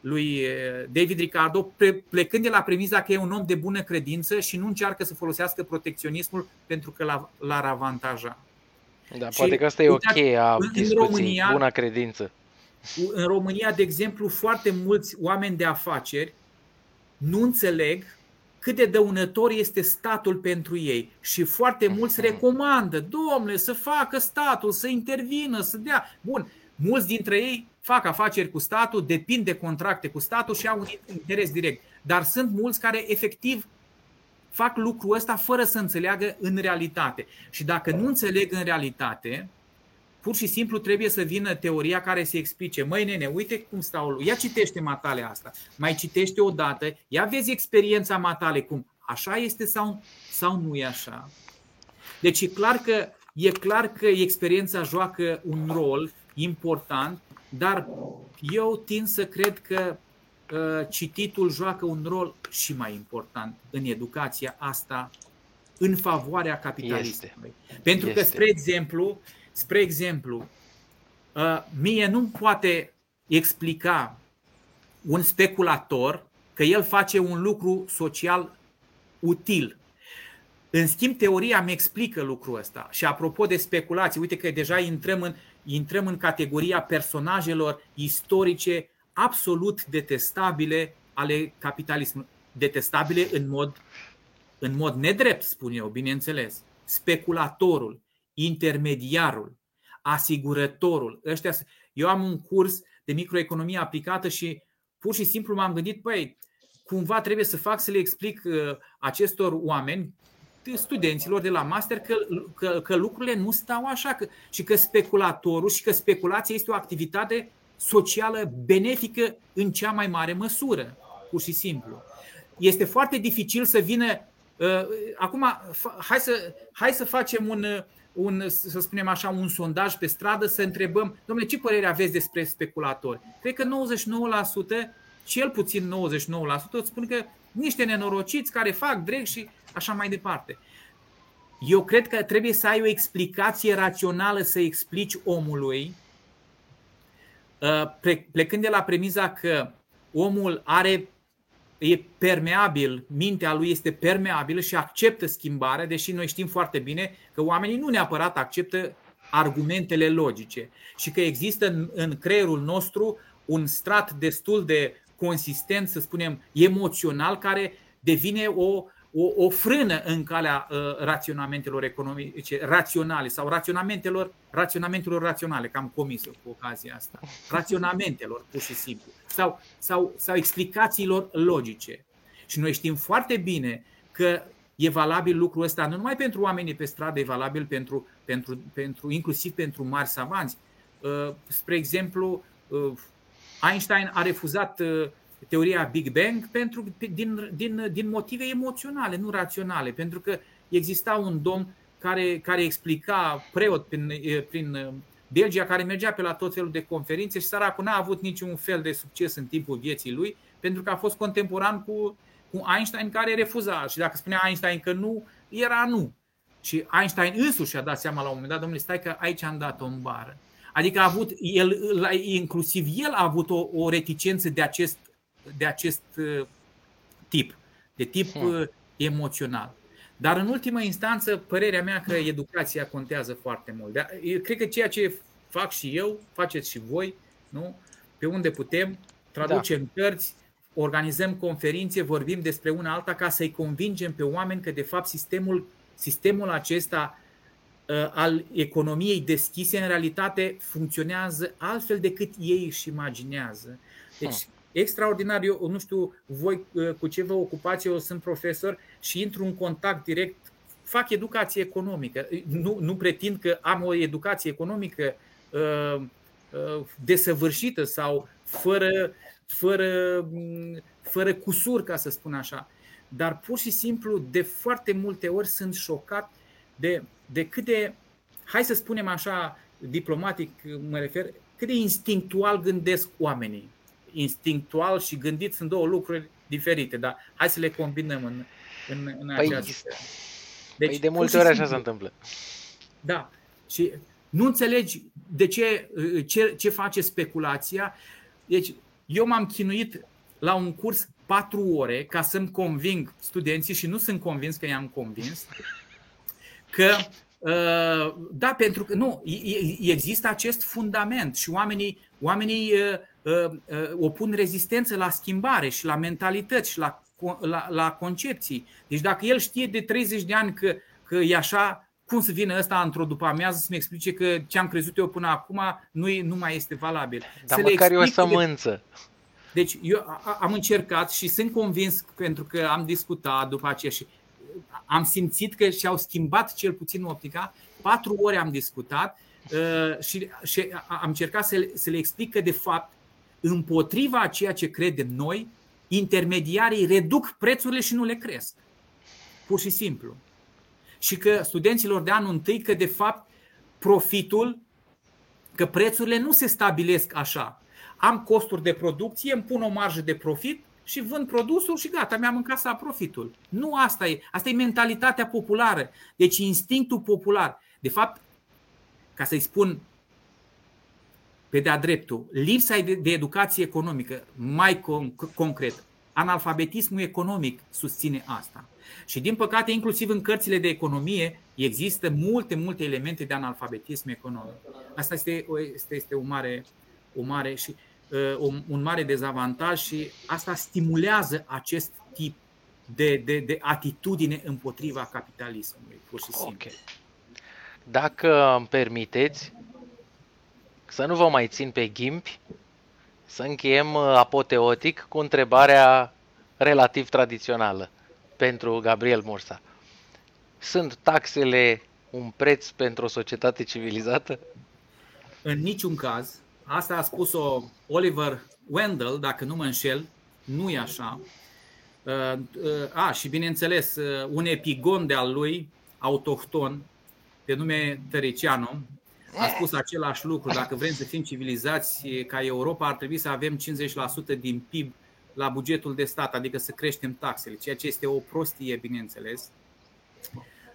lui David Ricardo, plecând de la premisa că e un om de bună credință și nu încearcă să folosească protecționismul pentru că l-ar avantaja. Da, și poate că asta e o cheie a discuției, bună credință. În România, de exemplu, foarte mulți oameni de afaceri nu înțeleg cât de dăunător este statul pentru ei și foarte mulți recomandă, domnule, să facă statul, să intervină, să dea. Bun, mulți dintre ei fac afaceri cu statul, depind de contracte cu statul și au un interes direct. Dar sunt mulți care efectiv fac lucrul ăsta fără să înțeleagă în realitate. Și dacă nu înțeleg în realitate, pur și simplu trebuie să vină teoria care să explice. Măi nene, uite cum stau. Ia citește matale asta. Mai citește o dată. Ia vezi experiența matale cum. Așa este sau nu e așa. Deci e clar că experiența joacă un rol important, dar eu tind să cred că cititul joacă un rol și mai important în educația asta în favoarea capitalismului. Pentru că, spre exemplu, mie nu poate explica un speculator că el face un lucru social util. În schimb, teoria mi explică lucrul ăsta. Și apropo de speculații, uite că deja intrăm în categoria personajelor istorice absolut detestabile ale capitalismului. Detestabile în mod nedrept, spun eu, bineînțeles. Speculatorul, intermediarul, asigurătorul. Ăștia. Eu am un curs de microeconomie aplicată și pur și simplu m-am gândit, cumva trebuie să fac să le explic acestor oameni, studenților de la master, că lucrurile nu stau așa și că speculatorul și că speculația este o activitate socială benefică în cea mai mare măsură, pur și simplu. Este foarte dificil să vină. Acum, hai să facem să spunem așa, un sondaj pe stradă, să întrebăm, dom'le, ce părere aveți despre speculatori? Cred că 99%, cel puțin 99%, îți spun că niște nenorociți care fac drept și așa mai departe. Eu cred că trebuie să ai o explicație rațională să explici omului plecând de la premiza că omul e permeabil, mintea lui este permeabilă și acceptă schimbarea, deși noi știm foarte bine că oamenii nu neapărat acceptă argumentele logice și că există în creierul nostru un strat destul de consistent, să spunem, emoțional, care devine o frână în calea raționamentelor economice, raționale sau raționamentelor raționale, că am comis-o cu ocazia asta, raționamentelor pur și simplu sau explicațiilor logice. Și noi știm foarte bine că e valabil lucrul ăsta nu numai pentru oamenii pe stradă, e valabil pentru inclusiv pentru mari savanți. Spre exemplu, Einstein a refuzat teoria Big Bang din motive emoționale, nu raționale, pentru că exista un domn care explica, preot prin Belgia, care mergea pe la tot felul de conferințe și săracul n-a avut niciun fel de succes în timpul vieții lui, pentru că a fost contemporan cu Einstein, care refuza. Și dacă spunea Einstein că nu, era nu. Și Einstein însuși a dat seama la un moment dat: domnule, stai că aici am dat-o în bară. Adică a avut, inclusiv el a avut o reticență de acest tip, de tip emoțional. Dar în ultimă instanță, părerea mea că educația contează foarte mult. Dar eu cred că ceea ce fac și eu, faceți și voi, nu? Pe unde putem, traducem cărți, organizăm conferințe, vorbim despre una alta ca să-i convingem pe oameni că de fapt sistemul acesta al economiei deschise în realitate funcționează altfel decât ei își imaginează. Deci extraordinar. Eu nu știu voi cu ce vă ocupați, eu sunt profesor și intru în contact direct, fac educație economică. Nu pretind că am o educație economică desăvârșită sau fără cusuri, ca să spun așa. Dar pur și simplu de foarte multe ori sunt șocat de cât de, hai să spunem așa diplomatic mă refer, cât de instinctual gândesc oamenii. Instinctual și gândit sunt două lucruri diferite, dar hai să le combinăm în această. Deci, de multe ori așa se întâmplă. Da. Și nu înțelegi de ce face speculația. Deci eu m-am chinuit la un curs 4 ore ca să-mi conving studenții și nu sunt convins că i-am convins că da, pentru că nu există acest fundament și oamenii opun rezistență la schimbare și la mentalități și la concepții. Deci dacă el știe de 30 de ani că e așa, cum să vină ăsta într-o după-amiază să-mi explice că ce am crezut eu până acum nu mai este valabil? Dar să măcar e o sămânță. Deci eu am încercat și sunt convins, pentru că am discutat după aceea și am simțit că și-au schimbat cel puțin optica. 4 ore am discutat și am încercat să le explic că de fapt, împotriva a ceea ce credem noi, intermediarii reduc prețurile și nu le cresc. Pur și simplu. Și că studenților de anul întâi că de fapt profitul, că prețurile nu se stabilesc așa. Am costuri de producție, îmi pun o marjă de profit și vând produsul și gata, mi-am încasat profitul. Nu asta e. Asta e mentalitatea populară. Deci instinctul popular. De fapt, ca să-i spun pe de-a dreptul, lipsa de educație economică, mai concret, analfabetismul economic susține asta. Și din păcate, inclusiv în cărțile de economie, există multe elemente de analfabetism economic. Asta este o mare și un mare dezavantaj și asta stimulează acest tip de atitudine împotriva capitalismului, pur și simplu. Okay. Dacă îmi permiteți, să nu vă mai țin pe ghimpi, să încheiem apoteotic cu întrebarea relativ tradițională pentru Gabriel Mursa. Sunt taxele un preț pentru o societate civilizată? În niciun caz. Asta a spus-o Oliver Wendell, dacă nu mă înșel. Nu e așa. Și bineînțeles, un epigon de-al lui, autohton, de nume Tăricianu, a spus același lucru. Dacă vrem să fim civilizați ca Europa, ar trebui să avem 50% din PIB la bugetul de stat, adică să creștem taxele, ceea ce este o prostie, bineînțeles.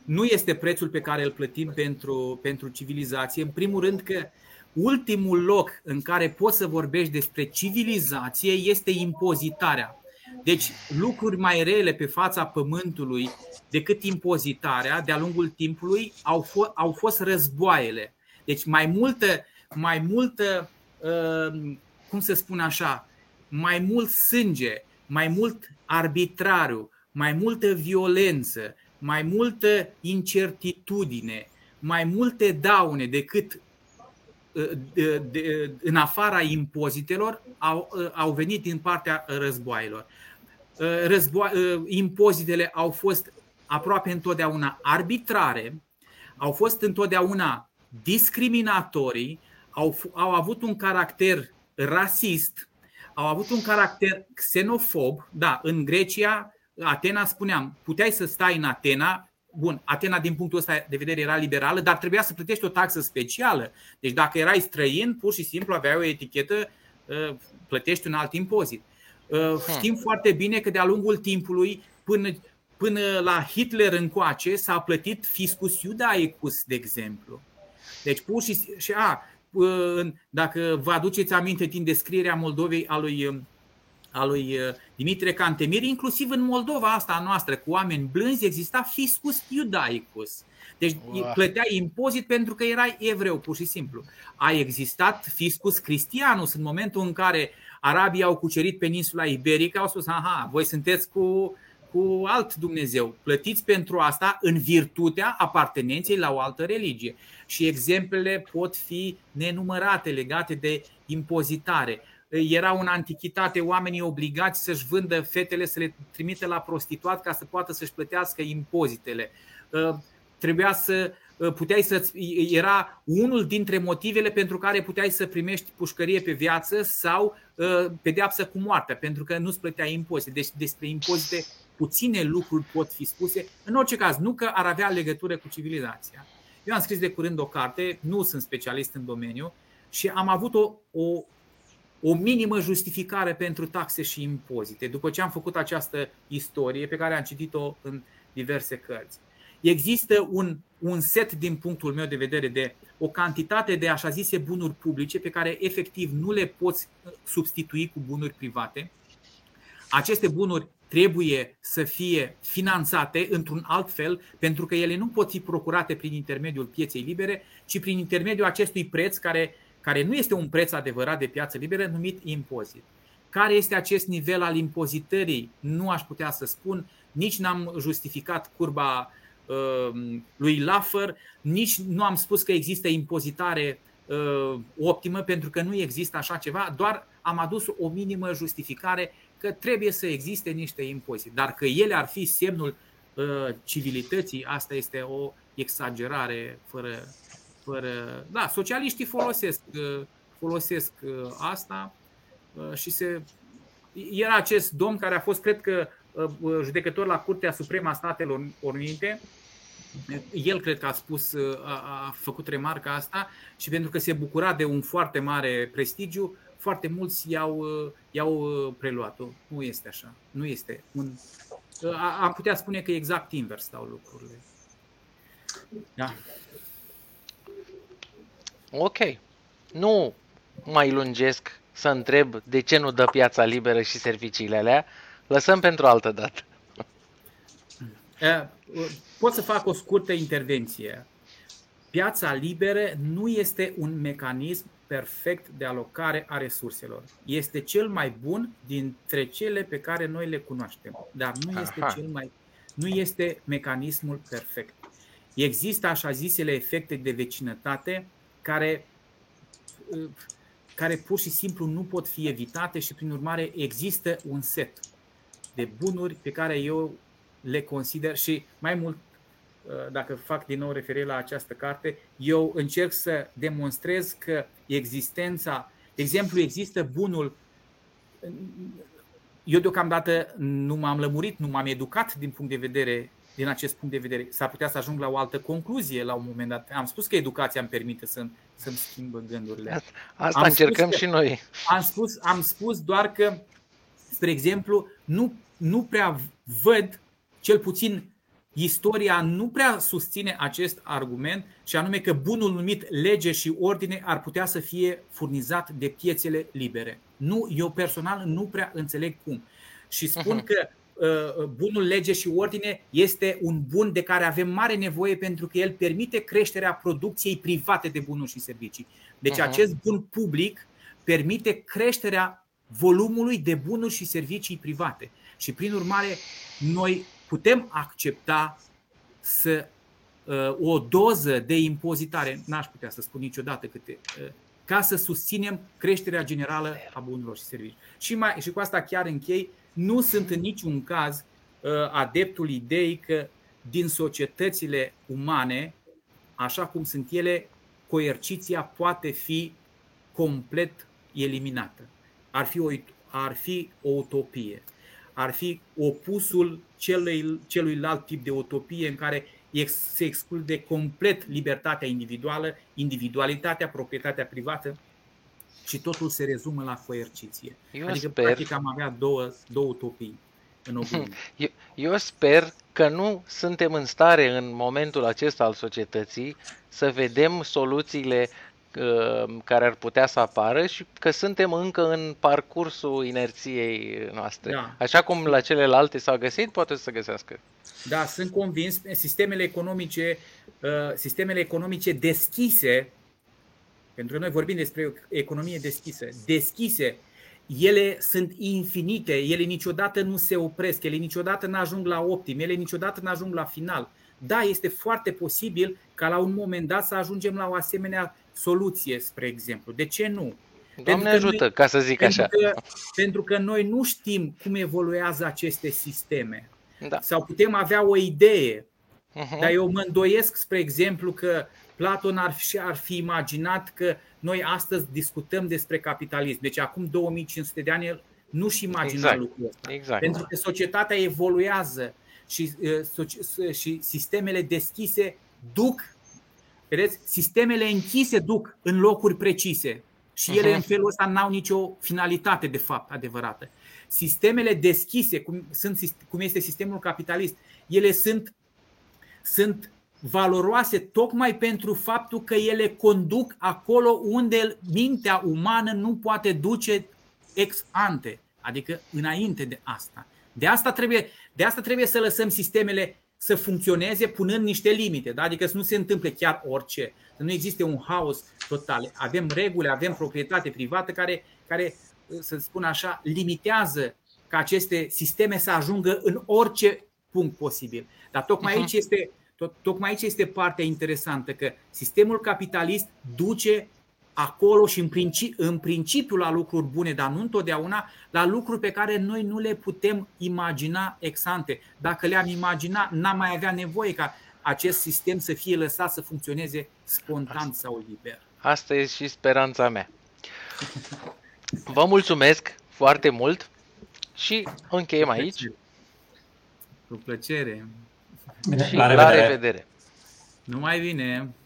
Nu este prețul pe care îl plătim pentru civilizație. În primul rând că ultimul loc în care poți să vorbești despre civilizație este impozitarea. Deci lucruri mai rele pe fața pământului decât impozitarea de-a lungul timpului au fost războaiele. Deci mai multă, cum se spune așa, mai mult sânge, mai mult arbitrariu, mai multă violență, mai multă incertitudine, mai multe daune decât în afara impozitelor au venit din partea războaielor. Impozitele au fost aproape întotdeauna arbitrare, au fost întotdeauna discriminatorii, au avut un caracter rasist, au avut un caracter xenofob. Da, în Grecia, Atena, spuneam, puteai să stai în Atena. Bun, Atena din punctul ăsta de vedere era liberală, dar trebuia să plătești o taxă specială. Deci dacă erai străin, pur și simplu aveai o etichetă, plătești un alt impozit. Știm foarte bine că de-a lungul timpului, până la Hitler încoace, s-a plătit fiscus iudaicus, de exemplu. Deci pur și simplu, dacă vă aduceți aminte din descrierea Moldovei a lui Dimitrie Cantemir, inclusiv în Moldova asta a noastră, cu oameni blânzi, exista fiscus iudaicus. Deci plăteai impozit pentru că erai evreu, pur și simplu. A existat fiscus cristianus în momentul în care arabii au cucerit peninsula iberică, au spus, aha, voi sunteți cu alt Dumnezeu, plătiți pentru asta în virtutea apartenenței la o altă religie. Și exemplele pot fi nenumărate legate de impozitare. Erau în antichitate oamenii obligați să-și vândă fetele, să le trimite la prostituat ca să poată să-și plătească impozitele. Era unul dintre motivele pentru care puteai să primești pușcărie pe viață sau pedeapsă cu moartea, pentru că nu-ți plăteai impozite. Deci despre impozite puține lucruri pot fi spuse. În orice caz, nu că ar avea legătură cu civilizația. Eu am scris de curând o carte, nu sunt specialist în domeniu, și am avut o minimă justificare pentru taxe și impozite, după ce am făcut această istorie pe care am citit-o în diverse cărți. Există un set, din punctul meu de vedere, de o cantitate de așa zise bunuri publice pe care efectiv nu le poți substitui cu bunuri private. Aceste bunuri trebuie să fie finanțate într-un alt fel, pentru că ele nu pot fi procurate prin intermediul pieței libere, ci prin intermediul acestui preț care nu este un preț adevărat de piață liberă, numit impozit. Care este acest nivel al impozitării? Nu aș putea să spun, nici n-am justificat curba lui Laffer, nici nu am spus că există impozitare optimă, pentru că nu există așa ceva, doar am adus o minimă justificare că trebuie să existe niște impozite. Dar că ele ar fi semnul civilității, asta este o exagerare fără. Da, socialiștii folosesc asta și era acest domn care a fost, cred că, judecător la Curtea Supremă a Statelor Unite. El cred că a spus, a făcut remarca asta și pentru că se bucura de un foarte mare prestigiu, foarte mulți i-au preluat-o. Nu este așa. Nu este am putea spune că exact invers stau lucrurile. Da. Ok. Nu mai lungesc să întreb de ce nu dă piața liberă și serviciile alea. Lăsăm pentru altă dată. Pot să fac o scurtă intervenție. Piața liberă nu este un mecanism perfect de alocare a resurselor. Este cel mai bun dintre cele pe care noi le cunoaștem, dar nu este mecanismul perfect. Există așa zisele efecte de vecinătate care pur și simplu nu pot fi evitate și prin urmare există un set de bunuri pe care eu le consider și mai mult, dacă fac din nou referire la această carte, eu încerc să demonstrez că existența, de exemplu, există bunul. Eu deocamdată nu m-am lămurit, nu m-am educat din acest punct de vedere. S-ar putea să ajung la o altă concluzie la un moment dat. Am spus că educația îmi permite să-mi schimb gândurile. Asta încercăm și noi. Am spus doar că, spre exemplu, nu prea văd, cel puțin istoria nu prea susține acest argument, și anume că bunul numit lege și ordine ar putea să fie furnizat de piețele libere. Nu, eu personal nu prea înțeleg cum. Și spun că bunul lege și ordine este un bun de care avem mare nevoie, pentru că el permite creșterea producției private de bunuri și servicii. Deci acest bun public permite creșterea volumului de bunuri și servicii private. Și prin urmare noi putem accepta o doză de impozitare, n-aș putea să spun niciodată câte, ca să susținem creșterea generală a bunurilor și servicii. Și cu asta chiar închei. Nu sunt în niciun caz adeptul ideii că din societățile umane, așa cum sunt ele, coerciția poate fi complet eliminată. Ar fi o utopie. Ar fi opusul celuilalt tip de utopie în care se exclude complet libertatea individuală, individualitatea, proprietatea privată și totul se rezumă la coerciție. Adică practic am avea două utopii în oglindă. Eu sper că nu suntem în stare în momentul acesta al societății să vedem soluțiile care ar putea să apară și că suntem încă în parcursul inerției noastre. Da. Așa cum la celelalte s-au găsit, poate să se găsească. Da, sunt convins. Sistemele economice deschise, pentru că noi vorbim despre economie deschise, ele sunt infinite, ele niciodată nu se opresc, ele niciodată nu ajung la optim, ele niciodată nu ajung la final. Da, este foarte posibil ca la un moment dat să ajungem la o asemenea soluție, spre exemplu. De ce nu? Doamne ajută, noi, ca să zic așa. Pentru că noi nu știm cum evoluează aceste sisteme. Da. Sau putem avea o idee. Dar eu mă îndoiesc, spre exemplu, că Platon ar fi imaginat că noi astăzi discutăm despre capitalism. Deci acum 2500 de ani el nu-și imagina lucrul ăsta. Exact. Pentru că societatea evoluează și sistemele deschise duc. Vedeți? Sistemele închise duc în locuri precise și ele în felul ăsta n-au nicio finalitate de fapt adevărată. Sistemele deschise, cum este sistemul capitalist, ele sunt valoroase tocmai pentru faptul că ele conduc acolo unde mintea umană nu poate duce ex ante, adică înainte de asta. De asta trebuie să lăsăm sistemele să funcționeze punând niște limite, da? Adică să nu se întâmple chiar orice, să nu existe un haos total. Avem reguli, avem proprietate privată care, să spun așa, limitează ca aceste sisteme să ajungă în orice punct posibil. Dar tocmai aici este partea interesantă, că sistemul capitalist duce acolo și în principiul la lucruri bune, dar nu întotdeauna, la lucruri pe care noi nu le putem imagina ex ante. Dacă le-am imagina, n-am mai avea nevoie ca acest sistem să fie lăsat să funcționeze spontan sau liber. Asta e și speranța mea. Vă mulțumesc foarte mult și încheiem aici. Cu plăcere. La revedere. Numai bine.